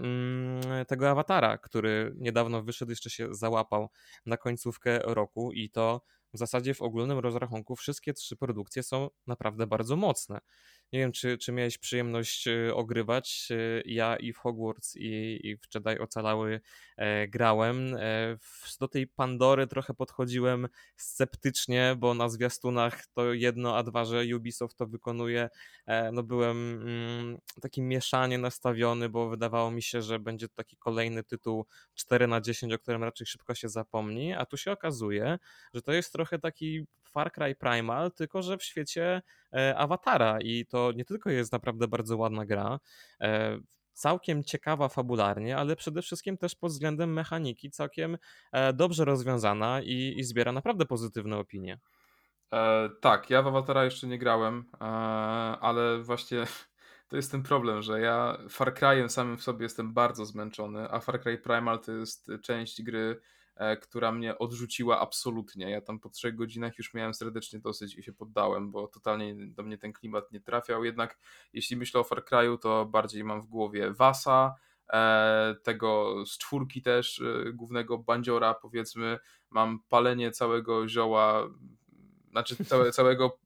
tego Awatara, który niedawno wyszedł, jeszcze się załapał na końcówkę roku i to w zasadzie w ogólnym rozrachunku wszystkie 3 produkcje są naprawdę bardzo mocne. Nie wiem, czy miałeś przyjemność ogrywać. Ja i w Hogwarts i w Jedi Ocalały grałem. Do tej Pandory trochę podchodziłem sceptycznie, bo na zwiastunach to jedno, a dwa, że Ubisoft to wykonuje. No byłem taki mieszanie nastawiony, bo wydawało mi się, że będzie to taki kolejny tytuł 4/10, o którym raczej szybko się zapomni, a tu się okazuje, że to jest trochę taki Far Cry Primal, tylko że w świecie Awatara i to nie tylko jest naprawdę bardzo ładna gra, całkiem ciekawa fabularnie, ale przede wszystkim też pod względem mechaniki całkiem dobrze rozwiązana i zbiera naprawdę pozytywne opinie. Tak, ja w Awatara jeszcze nie grałem, ale właśnie to jest ten problem, że ja Far Cry'em samym w sobie jestem bardzo zmęczony, a Far Cry Primal to jest część gry, która mnie odrzuciła absolutnie. Ja tam po 3 godzinach już miałem serdecznie dosyć i się poddałem, bo totalnie do mnie ten klimat nie trafiał. Jednak jeśli myślę o Far Cry'u, to bardziej mam w głowie Vasa, tego z 4 też, głównego bandziora, powiedzmy. Mam palenie całego zioła, znaczy całego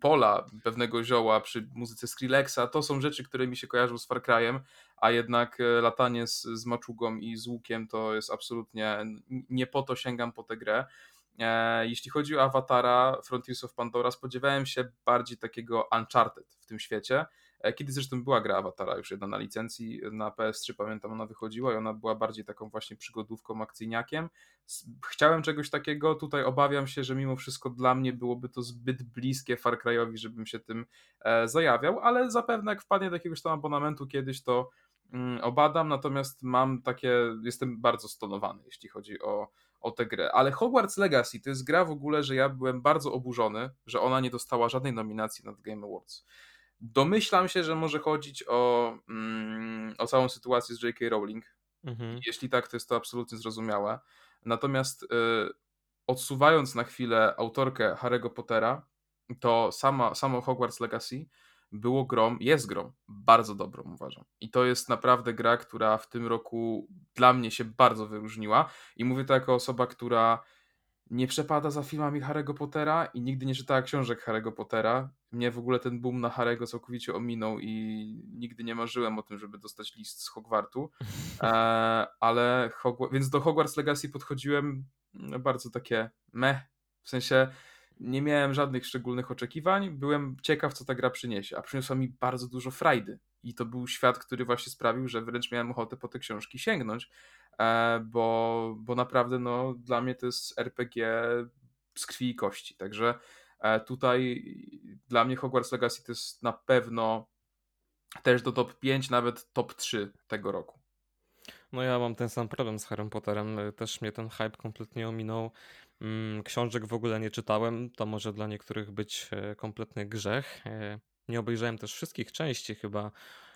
pola pewnego zioła przy muzyce Skrillexa. To są rzeczy, które mi się kojarzą z Far Cry'em, a jednak latanie z maczugą i z łukiem to jest absolutnie, nie po to sięgam po tę grę. Jeśli chodzi o Awatara, Frontiers of Pandora, spodziewałem się bardziej takiego Uncharted w tym świecie. Kiedy zresztą była gra Awatara już jedna na licencji, na PS3 pamiętam ona wychodziła i ona była bardziej taką właśnie przygodówką, akcyjniakiem. Chciałem czegoś takiego, tutaj obawiam się, że mimo wszystko dla mnie byłoby to zbyt bliskie Far Cry'owi, żebym się tym zajawiał, ale zapewne jak wpadnie do jakiegoś tam abonamentu kiedyś, to obadam, natomiast mam takie, jestem bardzo stonowany, jeśli chodzi o tę grę. Ale Hogwarts Legacy to jest gra w ogóle, że ja byłem bardzo oburzony, że ona nie dostała żadnej nominacji na The Game Awards. Domyślam się, że może chodzić o całą sytuację z J.K. Rowling. Mhm. Jeśli tak, to jest to absolutnie zrozumiałe. Natomiast odsuwając na chwilę autorkę Harry'ego Pottera, to samo Hogwarts Legacy jest grą bardzo dobrą, uważam. I to jest naprawdę gra, która w tym roku dla mnie się bardzo wyróżniła. I mówię to jako osoba, która nie przepada za filmami Harry'ego Pottera i nigdy nie czytała książek Harry'ego Pottera. Mnie w ogóle ten boom na Harry'ego całkowicie ominął i nigdy nie marzyłem o tym, żeby dostać list z Hogwartu. Więc do Hogwarts Legacy podchodziłem bardzo takie meh. W sensie nie miałem żadnych szczególnych oczekiwań. Byłem ciekaw, co ta gra przyniesie, a przyniosła mi bardzo dużo frajdy. I to był świat, który właśnie sprawił, że wręcz miałem ochotę po te książki sięgnąć, bo naprawdę no, dla mnie to jest RPG z krwi i kości. Także tutaj dla mnie Hogwarts Legacy to jest na pewno też do top 5, nawet top 3 tego roku. No ja mam ten sam problem z Harrym Potterem. Też mnie ten hype kompletnie ominął. Książek w ogóle nie czytałem. To może dla niektórych być kompletny grzech. Nie obejrzałem też wszystkich części chyba.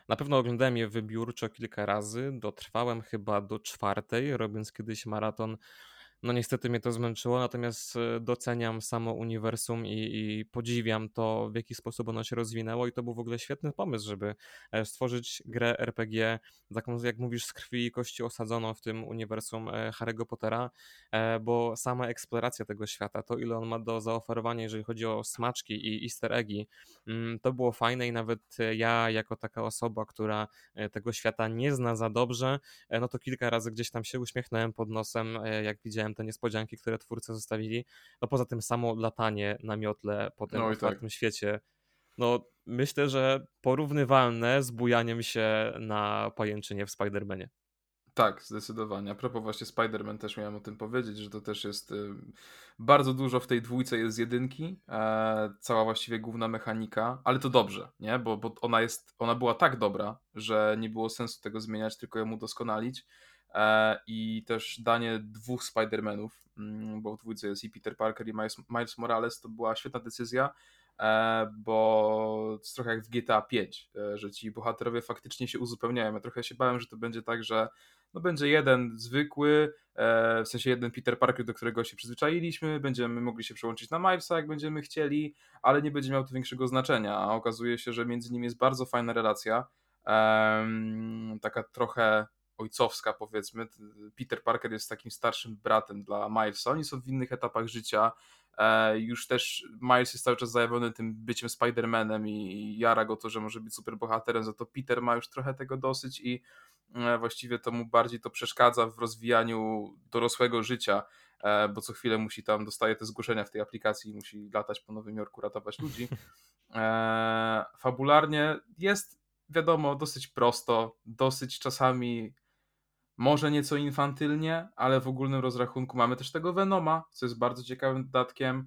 Na pewno oglądałem je wybiórczo kilka razy. Dotrwałem chyba do 4, robiąc kiedyś maraton. No niestety mnie to zmęczyło, natomiast doceniam samo uniwersum i podziwiam to, w jaki sposób ono się rozwinęło i to był w ogóle świetny pomysł, żeby stworzyć grę RPG, taką jak mówisz z krwi i kości osadzoną w tym uniwersum Harry'ego Pottera, bo sama eksploracja tego świata, to ile on ma do zaoferowania, jeżeli chodzi o smaczki i easter eggi, to było fajne i nawet ja jako taka osoba, która tego świata nie zna za dobrze, no to kilka razy gdzieś tam się uśmiechnąłem pod nosem, jak widziałem te niespodzianki, które twórcy zostawili. No poza tym samo latanie na miotle po tym otwartym świecie. No myślę, że porównywalne z bujaniem się na pajęczynie w Spider-Manie. Tak, zdecydowanie. A propos właśnie Spider-Man też miałem o tym powiedzieć, że to też jest bardzo dużo w tej dwójce jest z jedynki, cała właściwie główna mechanika, ale to dobrze, nie? Bo ona była tak dobra, że nie było sensu tego zmieniać, tylko ją udoskonalić. I też danie 2 Spider-Manów, bo w dwójce jest i Peter Parker i Miles Morales, to była świetna decyzja, bo to jest trochę jak w GTA 5, że ci bohaterowie faktycznie się uzupełniają. Ja trochę się bałem, że to będzie tak, że no będzie jeden zwykły, w sensie jeden Peter Parker, do którego się przyzwyczailiśmy, będziemy mogli się przełączyć na Milesa, jak będziemy chcieli, ale nie będzie miał to większego znaczenia, a okazuje się, że między nimi jest bardzo fajna relacja, taka trochę ojcowska powiedzmy. Peter Parker jest takim starszym bratem dla Milesa. Oni są w innych etapach życia. Już też Miles jest cały czas zajawiony tym byciem Spider-Manem i jara go to, że może być super bohaterem, za to Peter ma już trochę tego dosyć i właściwie to mu bardziej to przeszkadza w rozwijaniu dorosłego życia, bo co chwilę musi tam, dostaje te zgłoszenia w tej aplikacji i musi latać po Nowym Jorku, ratować ludzi. Fabularnie jest, wiadomo, dosyć prosto, dosyć czasami może nieco infantylnie, ale w ogólnym rozrachunku mamy też tego Venoma, co jest bardzo ciekawym dodatkiem.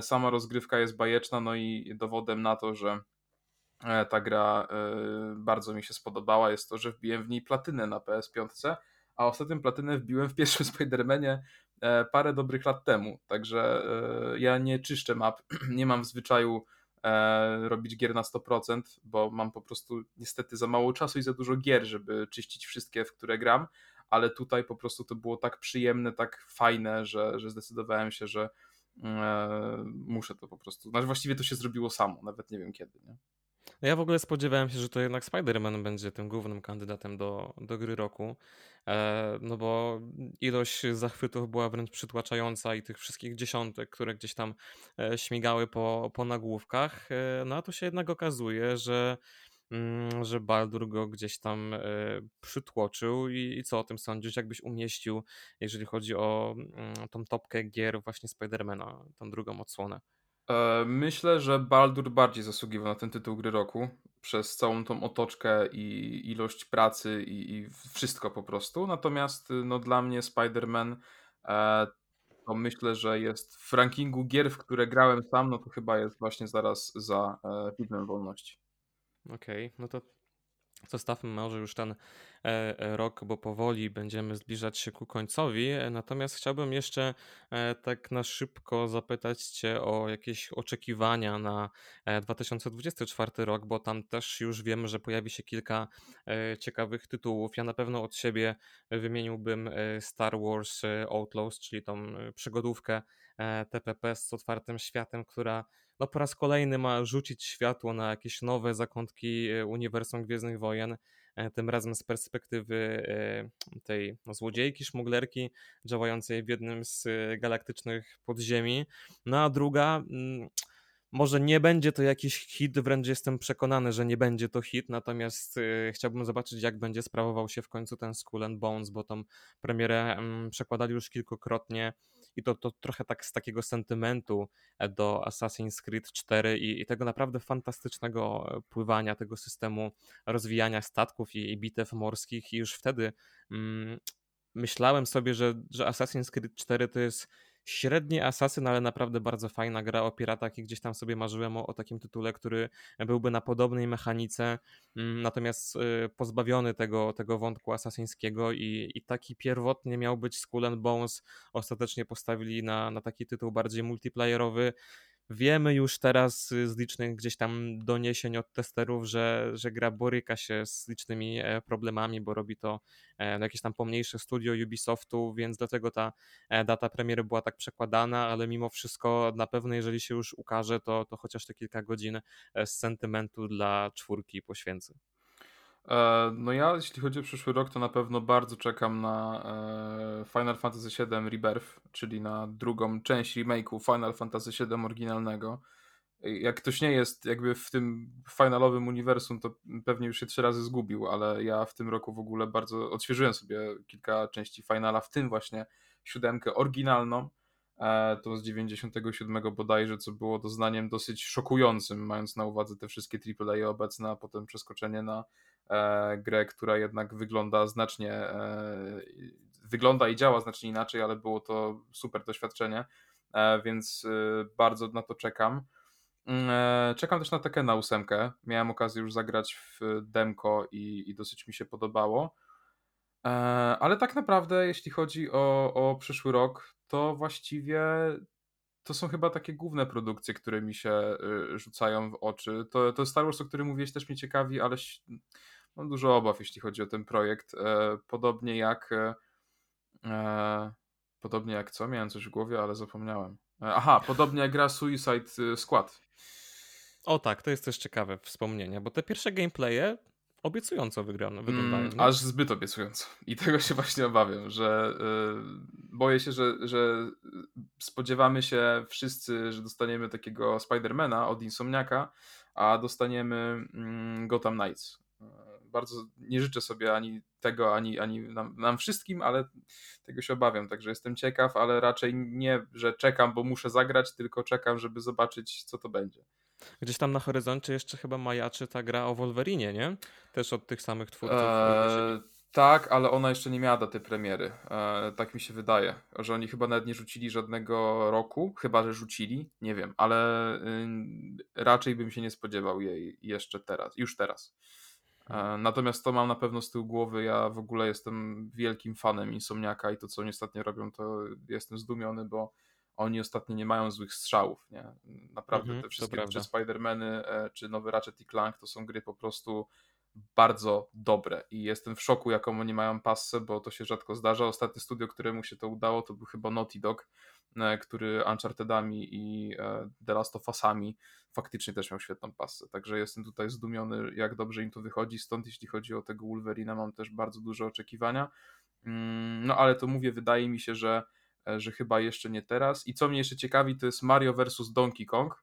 Sama rozgrywka jest bajeczna, no i dowodem na to, że ta gra bardzo mi się spodobała, jest to, że wbiłem w niej platynę na PS5, a ostatnią platynę wbiłem w pierwszym Spider-Manie parę dobrych lat temu. Także ja nie czyszczę map, nie mam w zwyczaju robić gier na 100%, bo mam po prostu niestety za mało czasu i za dużo gier, żeby czyścić wszystkie, w które gram, ale tutaj po prostu to było tak przyjemne, tak fajne, że zdecydowałem się, że muszę to po prostu, znaczy właściwie to się zrobiło samo, nawet nie wiem kiedy, nie? Ja w ogóle spodziewałem się, że to jednak Spider-Man będzie tym głównym kandydatem do gry roku, no bo ilość zachwytów była wręcz przytłaczająca i tych wszystkich dziesiątek, które gdzieś tam śmigały po nagłówkach, no a tu się jednak okazuje, że Baldur go gdzieś tam przytłoczył i co o tym sądzisz, jakbyś umieścił, jeżeli chodzi o tą topkę gier właśnie Spider-Mana, tą drugą odsłonę? Myślę, że Baldur bardziej zasługiwał na ten tytuł gry roku przez całą tą otoczkę i ilość pracy i wszystko po prostu, natomiast no, dla mnie Spider-Man to myślę, że jest w rankingu gier, w które grałem sam, no to chyba jest właśnie zaraz za Widmem Wolności. Okej, no to Zostawmy może już ten rok, bo powoli będziemy zbliżać się ku końcowi, natomiast chciałbym jeszcze tak na szybko zapytać Cię o jakieś oczekiwania na 2024 rok, bo tam też już wiemy, że pojawi się kilka ciekawych tytułów. Ja na pewno od siebie wymieniłbym Star Wars Outlaws, czyli tą przygodówkę TPP z otwartym światem, która no po raz kolejny ma rzucić światło na jakieś nowe zakątki uniwersum Gwiezdnych Wojen, tym razem z perspektywy tej złodziejki, szmuglerki działającej w jednym z galaktycznych podziemi. No a druga, może nie będzie to jakiś hit, wręcz jestem przekonany, że nie będzie to hit, natomiast chciałbym zobaczyć, jak będzie sprawował się w końcu ten Skull and Bones, bo tą premierę przekładali już kilkukrotnie i to trochę tak z takiego sentymentu do Assassin's Creed 4 i tego naprawdę fantastycznego pływania, tego systemu rozwijania statków i bitew morskich. I już wtedy myślałem sobie, że Assassin's Creed 4 to jest średni Assassin, ale naprawdę bardzo fajna gra o piratach i gdzieś tam sobie marzyłem o takim tytule, który byłby na podobnej mechanice, natomiast pozbawiony tego wątku asasyńskiego i taki pierwotnie miał być Skull and Bones, ostatecznie postawili na taki tytuł bardziej multiplayerowy. Wiemy już teraz z licznych gdzieś tam doniesień od testerów, że gra boryka się z licznymi problemami, bo robi to jakieś tam pomniejsze studio Ubisoftu, więc dlatego ta data premiery była tak przekładana, ale mimo wszystko na pewno jeżeli się już ukaże, to chociaż te kilka godzin z sentymentu dla czwórki poświęcę. No ja jeśli chodzi o przyszły rok, to na pewno bardzo czekam na Final Fantasy VII Rebirth, czyli na drugą część remake'u Final Fantasy VII oryginalnego. Jak ktoś nie jest jakby w tym finalowym uniwersum, to pewnie już się 3 razy zgubił, ale ja w tym roku w ogóle bardzo odświeżyłem sobie kilka części Finala, w tym właśnie 7 oryginalną, to z 97 bodajże, co było doznaniem dosyć szokującym, mając na uwadze te wszystkie AAA obecne, a potem przeskoczenie na grę, która jednak wygląda i działa znacznie inaczej, ale było to super doświadczenie, więc bardzo na to czekam. Czekam też na Tekkena 8. Miałem okazję już zagrać w demko i dosyć mi się podobało. Ale tak naprawdę jeśli chodzi o przyszły rok, to właściwie to są chyba takie główne produkcje, które mi się rzucają w oczy. To Star Wars, o którym mówiłeś, też mnie ciekawi, ale mam dużo obaw, jeśli chodzi o ten projekt. Podobnie jak co? Miałem coś w głowie, ale zapomniałem. Podobnie jak gra Suicide Squad. O tak, to jest też ciekawe wspomnienie, bo te pierwsze gameplaye obiecująco wyglądają. No? Aż zbyt obiecująco. I tego się właśnie obawiam, że boję się, że spodziewamy się wszyscy, że dostaniemy takiego Spidermana od Insomniaka, a dostaniemy Gotham Knights. Bardzo nie życzę sobie ani tego, ani nam wszystkim, ale tego się obawiam, także jestem ciekaw, ale raczej nie, że czekam, bo muszę zagrać, tylko czekam, żeby zobaczyć, co to będzie. Gdzieś tam na horyzoncie jeszcze chyba majaczy ta gra o Wolverine, nie? Też od tych samych twórców. Tak, ale ona jeszcze nie miała daty premiery. Tak mi się wydaje, że oni chyba nawet nie rzucili żadnego roku, chyba że rzucili, nie wiem, ale raczej bym się nie spodziewał jej jeszcze teraz, już teraz. Natomiast to mam na pewno z tyłu głowy, ja w ogóle jestem wielkim fanem Insomniaka i to, co oni ostatnio robią, to jestem zdumiony, bo oni ostatnio nie mają złych strzałów, nie? Naprawdę te wszystkie czy Spider-Many, czy nowy Ratchet i Clank, to są gry po prostu bardzo dobre i jestem w szoku, jaką oni mają passę, bo to się rzadko zdarza. Ostatnie studio, któremu się to udało, to był chyba Naughty Dog, który Unchartedami i The Last of Usami faktycznie też miał świetną passę, także jestem tutaj zdumiony, jak dobrze im to wychodzi, stąd jeśli chodzi o tego Wolverina, mam też bardzo duże oczekiwania, no ale to mówię, wydaje mi się, że chyba jeszcze nie teraz. I co mnie jeszcze ciekawi, to jest Mario vs Donkey Kong,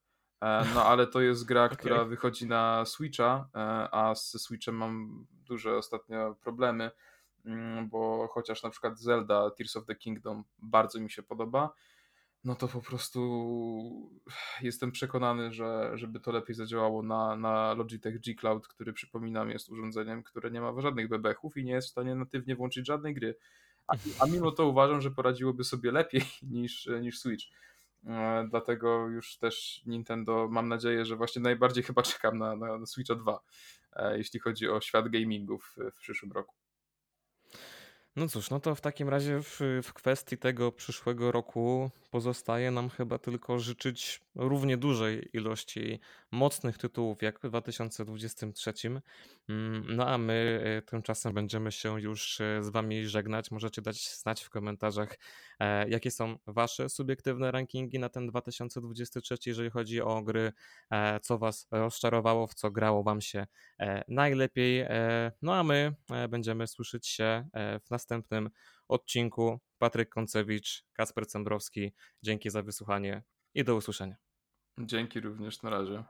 no ale to jest gra, która wychodzi na Switcha, a ze Switchem mam duże ostatnio problemy, bo chociaż na przykład Zelda Tears of the Kingdom bardzo mi się podoba, no to po prostu jestem przekonany, że żeby to lepiej zadziałało na Logitech G Cloud, który przypominam jest urządzeniem, które nie ma żadnych bebechów i nie jest w stanie natywnie włączyć żadnej gry. A mimo to uważam, że poradziłoby sobie lepiej niż Switch. Dlatego już też Nintendo, mam nadzieję, że właśnie najbardziej chyba czekam na Switcha 2, jeśli chodzi o świat gamingów w przyszłym roku. No cóż, no to w takim razie w kwestii tego przyszłego roku pozostaje nam chyba tylko życzyć równie dużej ilości mocnych tytułów jak w 2023. No a my tymczasem będziemy się już z wami żegnać. Możecie dać znać w komentarzach, jakie są wasze subiektywne rankingi na ten 2023, jeżeli chodzi o gry, co was rozczarowało, w co grało wam się najlepiej. No a my będziemy słyszeć się w następnym odcinku. Patryk Koncewicz, Kacper Cembrowski, dzięki za wysłuchanie i do usłyszenia. Dzięki również, na razie.